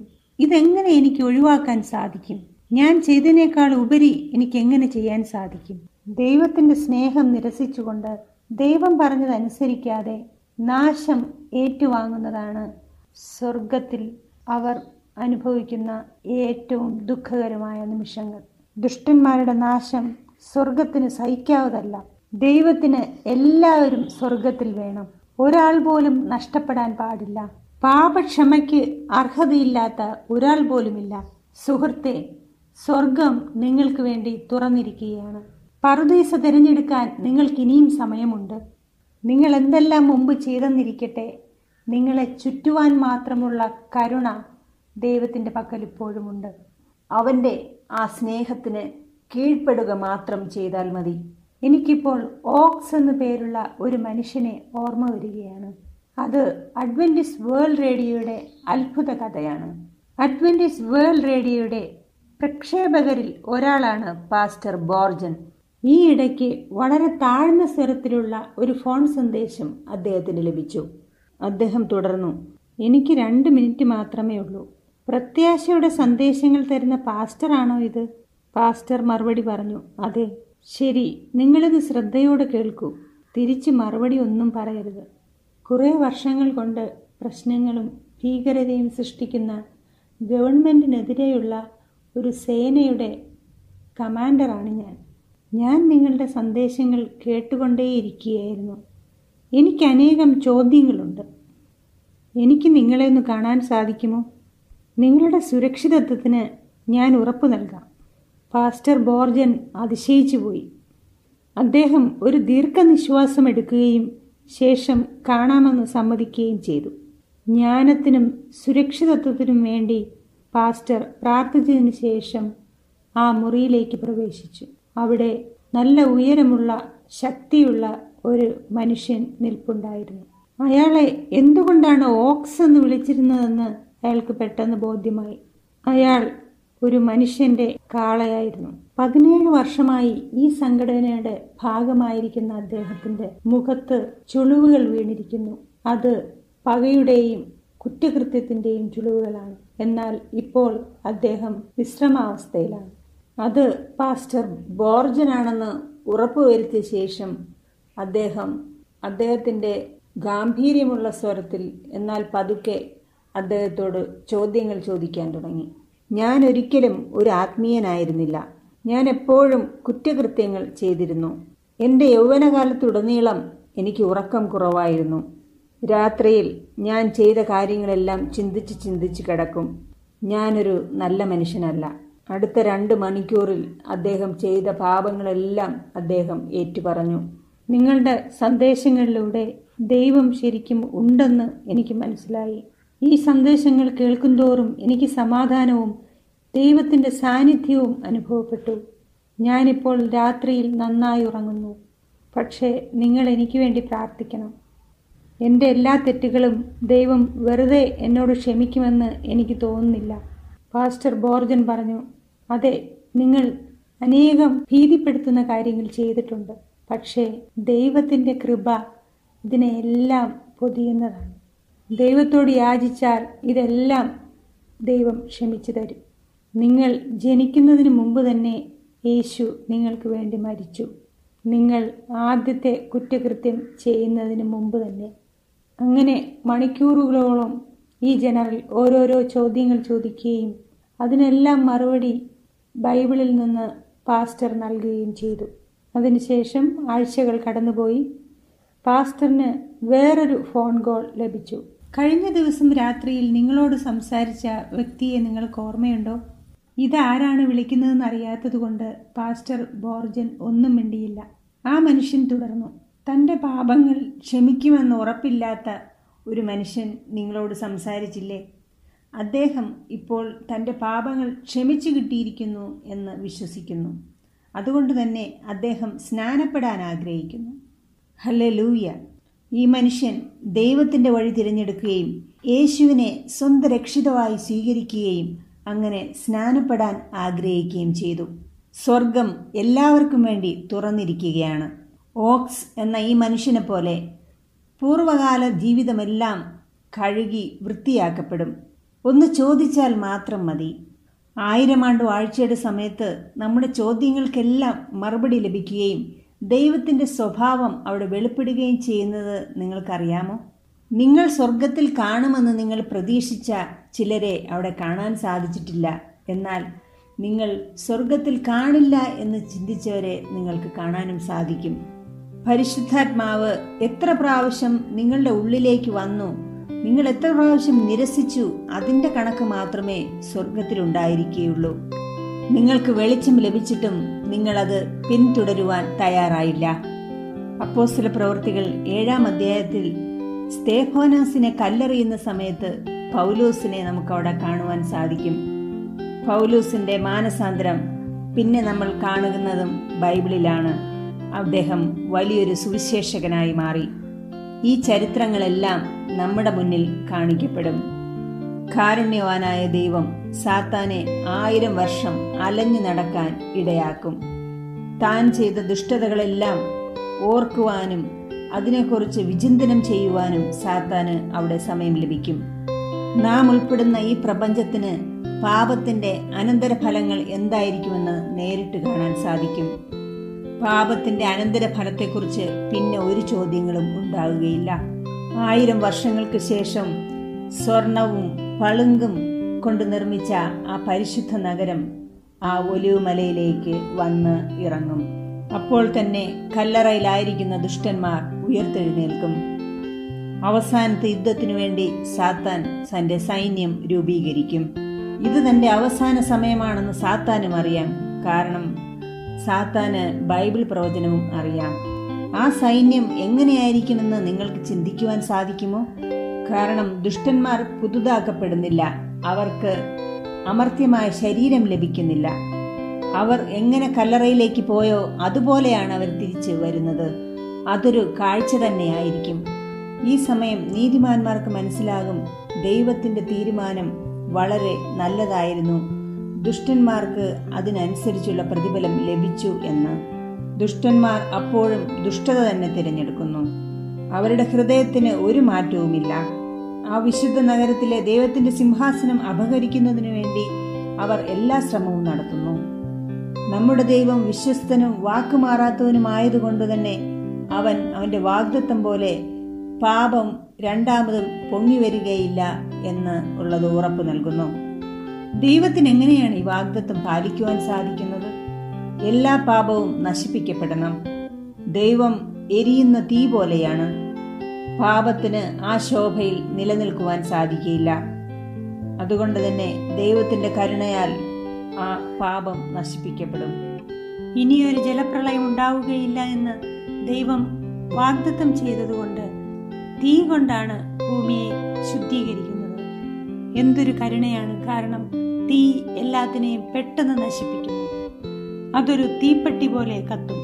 ഇതെങ്ങനെ എനിക്ക് ഒഴിവാക്കാൻ സാധിക്കും? ഞാൻ ചെയ്തതിനേക്കാൾ ഉപരി എനിക്കെങ്ങനെ ചെയ്യാൻ സാധിക്കും? ദൈവത്തിൻ്റെ സ്നേഹം നിരസിച്ചുകൊണ്ട് ദൈവം പറഞ്ഞതനുസരിക്കാതെ നാശം ഏറ്റുവാങ്ങുന്നതാണ് സ്വർഗത്തിൽ അവർ അനുഭവിക്കുന്ന ഏറ്റവും ദുഃഖകരമായ നിമിഷങ്ങൾ. ദുഷ്ടന്മാരുടെ നാശം സ്വർഗത്തിന് സഹിക്കാവതല്ല. ദൈവത്തിന് എല്ലാവരും സ്വർഗത്തിൽ വേണം, ഒരാൾ പോലും നഷ്ടപ്പെടാൻ പാടില്ല. പാപക്ഷമയ്ക്ക് അർഹതയില്ലാത്ത ഒരാൾ പോലുമില്ല. സുഹൃത്തെ, സ്വർഗം നിങ്ങൾക്ക് വേണ്ടി തുറന്നിരിക്കുകയാണ്. പറുദീസ തിരഞ്ഞെടുക്കാൻ നിങ്ങൾക്കിനിയും സമയമുണ്ട്. നിങ്ങൾ എന്തെല്ലാം മുമ്പ് ചെയ്തെന്നിരിക്കട്ടെ, നിങ്ങളെ ചുറ്റുവാൻ മാത്രമുള്ള കരുണ ദൈവത്തിൻ്റെ പക്കൽ ഇപ്പോഴുമുണ്ട്. അവൻ്റെ ആ സ്നേഹത്തിന് കീഴ്പ്പെടുക മാത്രം ചെയ്താൽ മതി. എനിക്കിപ്പോൾ ഓക്സ് എന്നു പേരുള്ള ഒരു മനുഷ്യനെ ഓർമ്മ വരികയാണ്. അത് അഡ്വെൻറ്റിസ്റ്റ് വേൾഡ് റേഡിയോയുടെ അത്ഭുത കഥയാണ്. അഡ്വെൻറ്റിസ്റ്റ് വേൾഡ് റേഡിയോയുടെ പ്രക്ഷേപകരിൽ ഒരാളാണ് പാസ്റ്റർ ബോർജൻ. ഈ ഇടയ്ക്ക് വളരെ താഴ്ന്ന സ്വരത്തിലുള്ള ഒരു ഫോൺ സന്ദേശം അദ്ദേഹത്തിന് ലഭിച്ചു. അദ്ദേഹം തുടർന്നു, എനിക്ക് 2 മിനിറ്റ് മാത്രമേ ഉള്ളൂ. പ്രത്യാശയുടെ സന്ദേശങ്ങൾ തരുന്ന പാസ്റ്ററാണോ ഇത്? പാസ്റ്റർ മറുപടി പറഞ്ഞു, അതെ. ശരി, നിങ്ങളിത് ശ്രദ്ധയോടെ കേൾക്കൂ, തിരിച്ച് മറുപടി ഒന്നും പറയരുത്. കുറേ വർഷങ്ങൾ കൊണ്ട് പ്രശ്നങ്ങളും ഭീകരതയും സൃഷ്ടിക്കുന്ന ഗവൺമെൻറ്റിനെതിരെയുള്ള ഒരു സേനയുടെ കമാൻഡറാണ് ഞാൻ. ഞാൻ നിങ്ങളുടെ സന്ദേശങ്ങൾ കേട്ടുകൊണ്ടേയിരിക്കുകയായിരുന്നു. എനിക്ക് അനേകം ചോദ്യങ്ങളുണ്ട്. എനിക്ക് നിങ്ങളെ ഒന്ന് കാണാൻ സാധിക്കുമോ? നിങ്ങളുടെ സുരക്ഷിതത്വത്തിന് ഞാൻ ഉറപ്പ് നൽകാം. പാസ്റ്റർ ബോർജൻ അതിശയിച്ചു പോയി. അദ്ദേഹം ഒരു ദീർഘനിശ്വാസം എടുക്കുകയും ശേഷം കാണാമെന്ന് സമ്മതിക്കുകയും ചെയ്തു. ജ്ഞാനത്തിനും സുരക്ഷിതത്വത്തിനും വേണ്ടി പാസ്റ്റർ പ്രാർത്ഥിച്ചതിന് ശേഷം ആ മുറിയിലേക്ക് പ്രവേശിച്ചു. അവിടെ നല്ല ഉയരമുള്ള ശക്തിയുള്ള ഒരു മനുഷ്യൻ നിൽപ്പുണ്ടായിരുന്നു. അയാളെ എന്തുകൊണ്ടാണ് ഓക്സ് എന്ന് വിളിച്ചിരുന്നതെന്ന് അയാൾക്ക് പെട്ടെന്ന് ബോധ്യമായി. അയാൾ ഒരു മനുഷ്യൻ്റെ കാളയായിരുന്നു. 17 വർഷമായി ഈ സംഘടനയുടെ ഭാഗമായിരിക്കുന്ന അദ്ദേഹത്തിൻ്റെ മുഖത്ത് ചുളിവുകൾ വീണിരിക്കുന്നു. അത് പകയുടെയും കുറ്റകൃത്യത്തിൻ്റെയും ചുളിവുകളാണ്. എന്നാൽ ഇപ്പോൾ അദ്ദേഹം വിശ്രമാവസ്ഥയിലാണ്. അത് പാസ്റ്റർ ബോർജനാണെന്ന് ഉറപ്പുവരുത്തിയ ശേഷം അദ്ദേഹത്തിൻ്റെ ഗാംഭീര്യമുള്ള സ്വരത്തിൽ എന്നാൽ പതുക്കെ അദ്ദേഹത്തോട് ചോദ്യങ്ങൾ ചോദിക്കാൻ തുടങ്ങി. ഞാൻ ഒരിക്കലും ഒരു ആത്മീയനായിരുന്നില്ല. ഞാൻ എപ്പോഴും കുറ്റകൃത്യങ്ങൾ ചെയ്തിരുന്നു. എൻ്റെ യൗവനകാലത്തുടനീളം എനിക്ക് ഉറക്കം കുറവായിരുന്നു. രാത്രിയിൽ ഞാൻ ചെയ്ത കാര്യങ്ങളെല്ലാം ചിന്തിച്ച് ചിന്തിച്ച് കിടക്കും. ഞാനൊരു നല്ല മനുഷ്യനല്ല. അടുത്ത 2 മണിക്കൂറിൽ അദ്ദേഹം ചെയ്ത പാപങ്ങളെല്ലാം അദ്ദേഹം ഏറ്റുപറഞ്ഞു. നിങ്ങളുടെ സന്ദേശങ്ങളിലൂടെ ദൈവം ശരിക്കും ഉണ്ടെന്ന് എനിക്ക് മനസ്സിലായി. ഈ സന്ദേശങ്ങൾ കേൾക്കുന്തോറും എനിക്ക് സമാധാനവും ദൈവത്തിൻ്റെ സാന്നിധ്യവും അനുഭവപ്പെട്ടു. ഞാനിപ്പോൾ രാത്രിയിൽ നന്നായി ഉറങ്ങുന്നു. പക്ഷേ നിങ്ങൾ എനിക്ക് വേണ്ടി പ്രാർത്ഥിക്കണം. എൻ്റെ എല്ലാ തെറ്റുകളും ദൈവം വെറുതെ എന്നോട് ക്ഷമിക്കുമെന്ന് എനിക്ക് തോന്നുന്നില്ല. പാസ്റ്റർ ബോർജൻ പറഞ്ഞു, അതെ, നിങ്ങൾ അനേകം ഭീതിപ്പെടുത്തുന്ന കാര്യങ്ങൾ ചെയ്തിട്ടുണ്ട്. പക്ഷേ ദൈവത്തിൻ്റെ കൃപ ഇതിനെയെല്ലാം പൊതിയുന്നതാണ്. ദൈവത്തോട് യാചിച്ചാൽ ഇതെല്ലാം ദൈവം ക്ഷമിച്ചു തരും. നിങ്ങൾ ജനിക്കുന്നതിന് മുമ്പ് തന്നെ യേശു നിങ്ങൾക്ക് വേണ്ടി മരിച്ചു, നിങ്ങൾ ആദ്യത്തെ കുറ്റകൃത്യം ചെയ്യുന്നതിന് മുമ്പ് തന്നെ. അങ്ങനെ മണിക്കൂറുകളോളം ഈ ജനറൽ ഓരോരോ ചോദ്യങ്ങൾ ചോദിക്കുകയും അതിനെല്ലാം മറുപടി ബൈബിളിൽ നിന്ന് പാസ്റ്റർ നൽകുകയും ചെയ്തു. അതിനുശേഷം ആഴ്ചകൾ കടന്നുപോയി. പാസ്റ്ററിന് വേറൊരു ഫോൺ കോൾ ലഭിച്ചു. കഴിഞ്ഞ ദിവസം രാത്രിയിൽ നിങ്ങളോട് സംസാരിച്ച വ്യക്തിയെ നിങ്ങൾക്ക് ഓർമ്മയുണ്ടോ? ഇതാരാണ് വിളിക്കുന്നതെന്ന് അറിയാത്തതുകൊണ്ട് പാസ്റ്റർ ബോർജൻ ഒന്നും മിണ്ടിയില്ല. ആ മനുഷ്യൻ തുടർന്നു, തൻ്റെ പാപങ്ങൾ ക്ഷമിക്കുമെന്ന് ഉറപ്പില്ലാത്ത ഒരു മനുഷ്യൻ നിങ്ങളോട് സംസാരിച്ചില്ലേ? അദ്ദേഹം ഇപ്പോൾ തൻ്റെ പാപങ്ങൾ ക്ഷമിച്ചു കിട്ടിയിരിക്കുന്നു എന്ന് വിശ്വസിക്കുന്നു. അതുകൊണ്ട് തന്നെ അദ്ദേഹം സ്നാനപ്പെടാൻ ആഗ്രഹിക്കുന്നു. ഹല്ലേലൂയ! ഈ മനുഷ്യൻ ദൈവത്തിൻ്റെ വഴി തിരഞ്ഞെടുക്കുകയും യേശുവിനെ സ്വന്തം രക്ഷിതാവായി സ്വീകരിക്കുകയും അങ്ങനെ സ്നാനപ്പെടാൻ ആഗ്രഹിക്കുകയും ചെയ്തു. സ്വർഗം എല്ലാവർക്കും വേണ്ടി തുറന്നിരിക്കുകയാണ്. ഓക്സ് എന്ന ഈ മനുഷ്യനെ പോലെ പൂർവകാല ജീവിതമെല്ലാം കഴുകി വൃത്തിയാക്കപ്പെടും. ഒന്ന് ചോദിച്ചാൽ മാത്രം മതി. 1000 ആണ്ട് വാഴ്ചയുടെ സമയത്ത് നമ്മുടെ ചോദ്യങ്ങൾക്കെല്ലാം മറുപടി ലഭിക്കുകയും ദൈവത്തിൻ്റെ സ്വഭാവം അവിടെ വെളിപ്പെടുകയും ചെയ്യുന്നത് നിങ്ങൾക്കറിയാമോ? നിങ്ങൾ സ്വർഗത്തിൽ കാണുമെന്ന് നിങ്ങൾ പ്രതീക്ഷിച്ച ചിലരെ അവിടെ കാണാൻ സാധിച്ചിട്ടില്ല. എന്നാൽ നിങ്ങൾ സ്വർഗത്തിൽ കാണില്ല എന്ന് ചിന്തിച്ചവരെ നിങ്ങൾക്ക് കാണാനും സാധിക്കും. പരിശുദ്ധാത്മാവ് എത്ര പ്രാവശ്യം നിങ്ങളുടെ ഉള്ളിലേക്ക് വന്നു, നിങ്ങൾ എത്ര പ്രാവശ്യം നിരസിച്ചു, അതിൻ്റെ കണക്ക് മാത്രമേ സ്വർഗത്തിലുണ്ടായിരിക്കുകയുള്ളൂ. നിങ്ങൾക്ക് വെളിച്ചം ലഭിച്ചിട്ടും നിങ്ങളത് പിന്തുടരുവാൻ തയ്യാറായില്ല. അപ്പോസ്തല പ്രവൃത്തികൾ 7-ാം അധ്യായത്തിൽ സ്തെഫാനാസിനെ കല്ലെറിയുന്ന സമയത്ത് പൗലോസിനെ നമുക്ക് അവിടെ കാണുവാൻ സാധിക്കും. പൗലോസിൻ്റെ മാനസാന്തരം പിന്നെ നമ്മൾ കാണുന്നതും ബൈബിളിലാണ്. അദ്ദേഹം വലിയൊരു സുവിശേഷകനായി മാറി. ഈ ചരിത്രങ്ങളെല്ലാം നമ്മുടെ മുന്നിൽ കാണിക്കപ്പെടും. കാരുണ്യവാനായ ദൈവം സാത്താനെ 1000 വർഷം അലഞ്ഞു നടക്കാൻ ഇടയാക്കും. താൻ ചെയ്ത ദുഷ്ടതകളെല്ലാം ഓർക്കുവാനും അതിനെക്കുറിച്ച് വിചിന്തനം ചെയ്യുവാനും സാത്താന് അവിടെ സമയം ലഭിക്കും. നാം ഉൾപ്പെടുന്ന ഈ പ്രപഞ്ചത്തിന് പാപത്തിൻ്റെ അനന്തരഫലങ്ങൾ എന്തായിരിക്കുമെന്ന് നേരിട്ട് കാണാൻ സാധിക്കും. പാപത്തിൻ്റെ അനന്തരഫലത്തെക്കുറിച്ച് പിന്നെ ഒരു ചോദ്യങ്ങളും ഉണ്ടാകുകയില്ല. 1000 വർഷങ്ങൾക്ക് ശേഷം സ്വർണവും പളുങ്കും കൊണ്ട് നിർമ്മിച്ച ആ പരിശുദ്ധ നഗരം ആ ഒലിവുമലയിലേക്ക് വന്ന് ഇറങ്ങും. അപ്പോൾ തന്നെ കല്ലറയിലായിരിക്കുന്ന ദുഷ്ടന്മാർ ഉയർത്തെഴുന്നേൽക്കും. അവസാനത്തെ യുദ്ധത്തിനു വേണ്ടി സാത്താൻ തൻ്റെ സൈന്യം രൂപീകരിക്കും. ഇത് തൻ്റെ അവസാന സമയമാണെന്ന് സാത്താനും അറിയാം. കാരണം സാത്താന് ബൈബിൾ പ്രവചനവും അറിയാം. ആ സൈന്യം എങ്ങനെയായിരിക്കുമെന്ന് നിങ്ങൾക്ക് ചിന്തിക്കുവാൻ സാധിക്കുമോ? കാരണം ദുഷ്ടന്മാർ പുതുതാക്കപ്പെടുന്നില്ല, അവർക്ക് അമർത്യമായ ശരീരം ലഭിക്കുന്നില്ല. അവർ എങ്ങനെ കല്ലറയിലേക്ക് പോയോ അതുപോലെയാണ് അവർ തിരിച്ചു വരുന്നത്. അതൊരു കാഴ്ച തന്നെയായിരിക്കും. ഈ സമയം നീതിമാന്മാർക്ക് മനസ്സിലാകും ദൈവത്തിൻ്റെ തീരുമാനം വളരെ നല്ലതായിരുന്നു, ദുഷ്ടന്മാർക്ക് അതിനനുസരിച്ചുള്ള പ്രതിഫലം ലഭിച്ചു എന്ന്. ദുഷ്ടന്മാർ അപ്പോഴും ദുഷ്ടത തന്നെ തിരഞ്ഞെടുക്കുന്നു. അവരുടെ ഹൃദയത്തിന് ഒരു മാറ്റവുമില്ല. ആ വിശുദ്ധ നഗരത്തിലെ ദൈവത്തിൻ്റെ സിംഹാസനം അപഹരിക്കുന്നതിനു വേണ്ടി അവർ എല്ലാ ശ്രമവും നടത്തുന്നു. നമ്മുടെ ദൈവം വിശ്വസ്തനും വാക്കുമാറാത്തവനുമായതുകൊണ്ട് തന്നെ അവൻ അവൻ്റെ വാഗ്ദത്തം പോലെ പാപം രണ്ടാമതും പൊങ്ങി വരികയില്ല എന്ന് ഉള്ളത് ഉറപ്പ് നൽകുന്നു. ദൈവത്തിന് എങ്ങനെയാണ് ഈ വാഗ്ദത്തം പാലിക്കുവാൻ സാധിക്കുന്നത്? എല്ലാ പാപവും നശിപ്പിക്കപ്പെടണം. ദൈവം എരിയുന്ന തീ പോലെയാണ്. പാപത്തിന് ആ ശോഭയിൽ നിലനിൽക്കുവാൻ സാധിക്കില്ല. അതുകൊണ്ട് തന്നെ ദൈവത്തിൻ്റെ കരുണയാൽ ആ പാപം നശിപ്പിക്കപ്പെടും. ഇനിയൊരു ജലപ്രളയം ഉണ്ടാവുകയില്ല എന്ന് ദൈവം വാഗ്ദത്തം ചെയ്തതുകൊണ്ട് തീ കൊണ്ടാണ് ഭൂമിയെ ശുദ്ധീകരിക്കുന്നത്. എന്തൊരു കരുണയാണ്! കാരണം തീ എല്ലാത്തിനെയും പെട്ടെന്ന് നശിപ്പിക്കുന്നു. അതൊരു തീപ്പെട്ടി പോലെ കത്തും.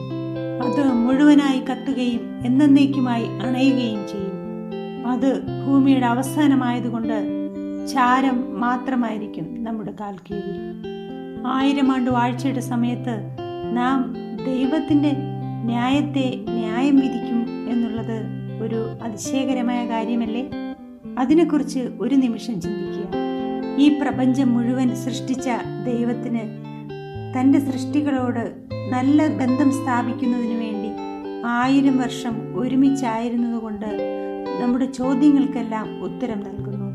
അത് മുഴുവനായി കത്തുകയും എന്നേക്കുമായി അണയുകയും ചെയ്യും. അത് ഭൂമിയുടെ അവസാനമായതുകൊണ്ട് ചാരം മാത്രമായിരിക്കും നമ്മുടെ കാൽ കീഴിൽ. 1000 ആണ്ട് വാഴ്ചയുടെ സമയത്ത് നാം ദൈവത്തിൻ്റെ ന്യായത്തെ ന്യായം വിധിക്കും എന്നുള്ളത് ഒരു അതിശയകരമായ കാര്യമല്ലേ? അതിനെക്കുറിച്ച് ഒരു നിമിഷം ചിന്തിക്കുക. ഈ പ്രപഞ്ചം മുഴുവൻ സൃഷ്ടിച്ച ദൈവത്തിന് തൻ്റെ സൃഷ്ടികളോട് നല്ല ബന്ധം സ്ഥാപിക്കുന്നതിനു വേണ്ടി 1000 വർഷം ഒരുമിച്ചായിരുന്നതുകൊണ്ട് നമ്മുടെ ചോദ്യങ്ങൾക്കെല്ലാം ഉത്തരം നൽകുന്നു.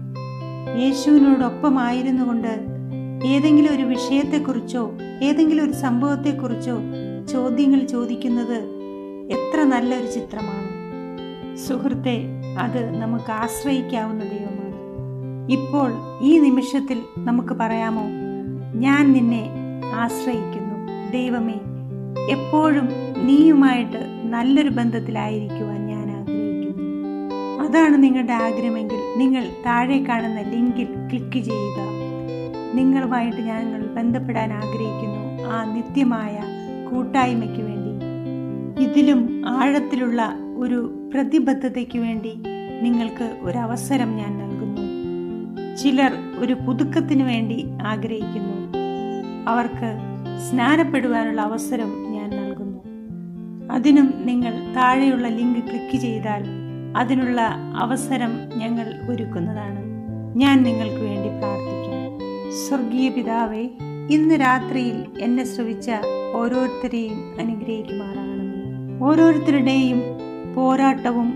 യേശുവിനോടൊപ്പമായിരുന്നു കൊണ്ട് ഏതെങ്കിലും ഒരു വിഷയത്തെക്കുറിച്ചോ ഏതെങ്കിലും ഒരു സംഭവത്തെക്കുറിച്ചോ ചോദ്യങ്ങൾ ചോദിക്കുന്നത് എത്ര നല്ലൊരു ചിത്രമാണ് സുഹൃത്തെ. അത് നമുക്ക് ആശ്രയിക്കാവുന്ന ദൈവമാണ്. ഇപ്പോൾ ഈ നിമിഷത്തിൽ നമുക്ക് പറയാമോ, ഞാൻ നിന്നെ ആശ്രയിക്കുന്നു ദൈവമേ, എപ്പോഴും നീയുമായിട്ട് നല്ലൊരു ബന്ധത്തിലായിരിക്കുവാൻ ഞാൻ ആഗ്രഹിക്കുന്നു. അതാണ് നിങ്ങളുടെ ആഗ്രഹമെങ്കിൽ നിങ്ങൾ താഴെ കാണുന്ന ലിങ്കിൽ ക്ലിക്ക് ചെയ്യുക. നിങ്ങളുമായിട്ട് ഞങ്ങൾ ബന്ധപ്പെടാൻ ആഗ്രഹിക്കുന്നു ആ നിത്യമായ കൂട്ടായ്മയ്ക്ക് വേണ്ടി. ഇതിലും ആഴത്തിലുള്ള ഒരു പ്രതിബദ്ധതയ്ക്ക് വേണ്ടി നിങ്ങൾക്ക് ഒരവസരം ഞാൻ നൽകുന്നു. ചിലർ ഒരു പുതുക്കത്തിന് വേണ്ടി ആഗ്രഹിക്കുന്നു, അവർക്ക് സ്നാനപ്പെടുവാനുള്ള അവസരം ഞാൻ നൽകുന്നു. അതിനും നിങ്ങൾ താഴെയുള്ള ലിങ്ക് ക്ലിക്ക് ചെയ്താൽ അതിനുള്ള അവസരം ഞങ്ങൾ ഒരുക്കുന്നതാണ്. ഞാൻ നിങ്ങൾക്ക് വേണ്ടി പ്രാർത്ഥിക്കാം. സ്വർഗീയ പിതാവേ, ഇന്ന് രാത്രിയിൽ എന്നെ ശ്രവിച്ച ഓരോരുത്തരെയും അനുഗ്രഹിക്കുമാറാകണമേ. ഓരോരുത്തരുടെയും പോരാട്ടവും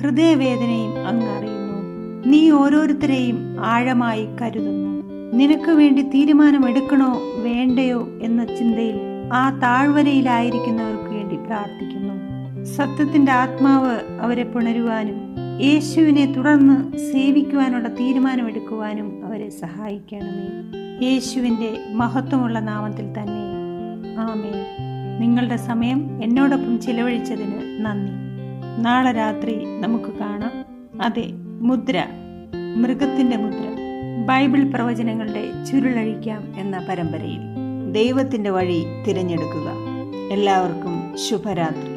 ഹൃദയവേദനയും അങ്ങ് അറിയുന്നു. നീ ഓരോരുത്തരെയും ആഴമായി കരുതുന്നു. നിനക്ക് വേണ്ടി തീരുമാനമെടുക്കണോ വേണ്ടയോ എന്ന ചിന്തയിൽ ആ താഴ്വരയിലായിരിക്കുന്നവർക്ക് വേണ്ടി പ്രാർത്ഥിക്കുന്നു. സത്യത്തിന്റെ ആത്മാവ് അവരെ പുണരുവാനും യേശുവിനെ തുടർന്ന് സേവിക്കുവാനുള്ള തീരുമാനമെടുക്കുവാനും അവരെ സഹായിക്കണമേ. യേശുവിൻ്റെ മഹത്വമുള്ള നാമത്തിൽ തന്നെ ആമേൻ. നിങ്ങളുടെ സമയം എന്നോടൊപ്പം ചിലവഴിച്ചതിന് നന്ദി. നാളെ രാത്രി നമുക്ക് കാണാം. അതെ, മുദ്ര, മൃഗത്തിൻ്റെ മുദ്ര, ബൈബിൾ പ്രവചനങ്ങളുടെ ചുരുളഴിക്കാം എന്ന പരമ്പരയിൽ ദൈവത്തിൻ്റെ വഴി തിരഞ്ഞെടുക്കുക. എല്ലാവർക്കും ശുഭരാത്രി.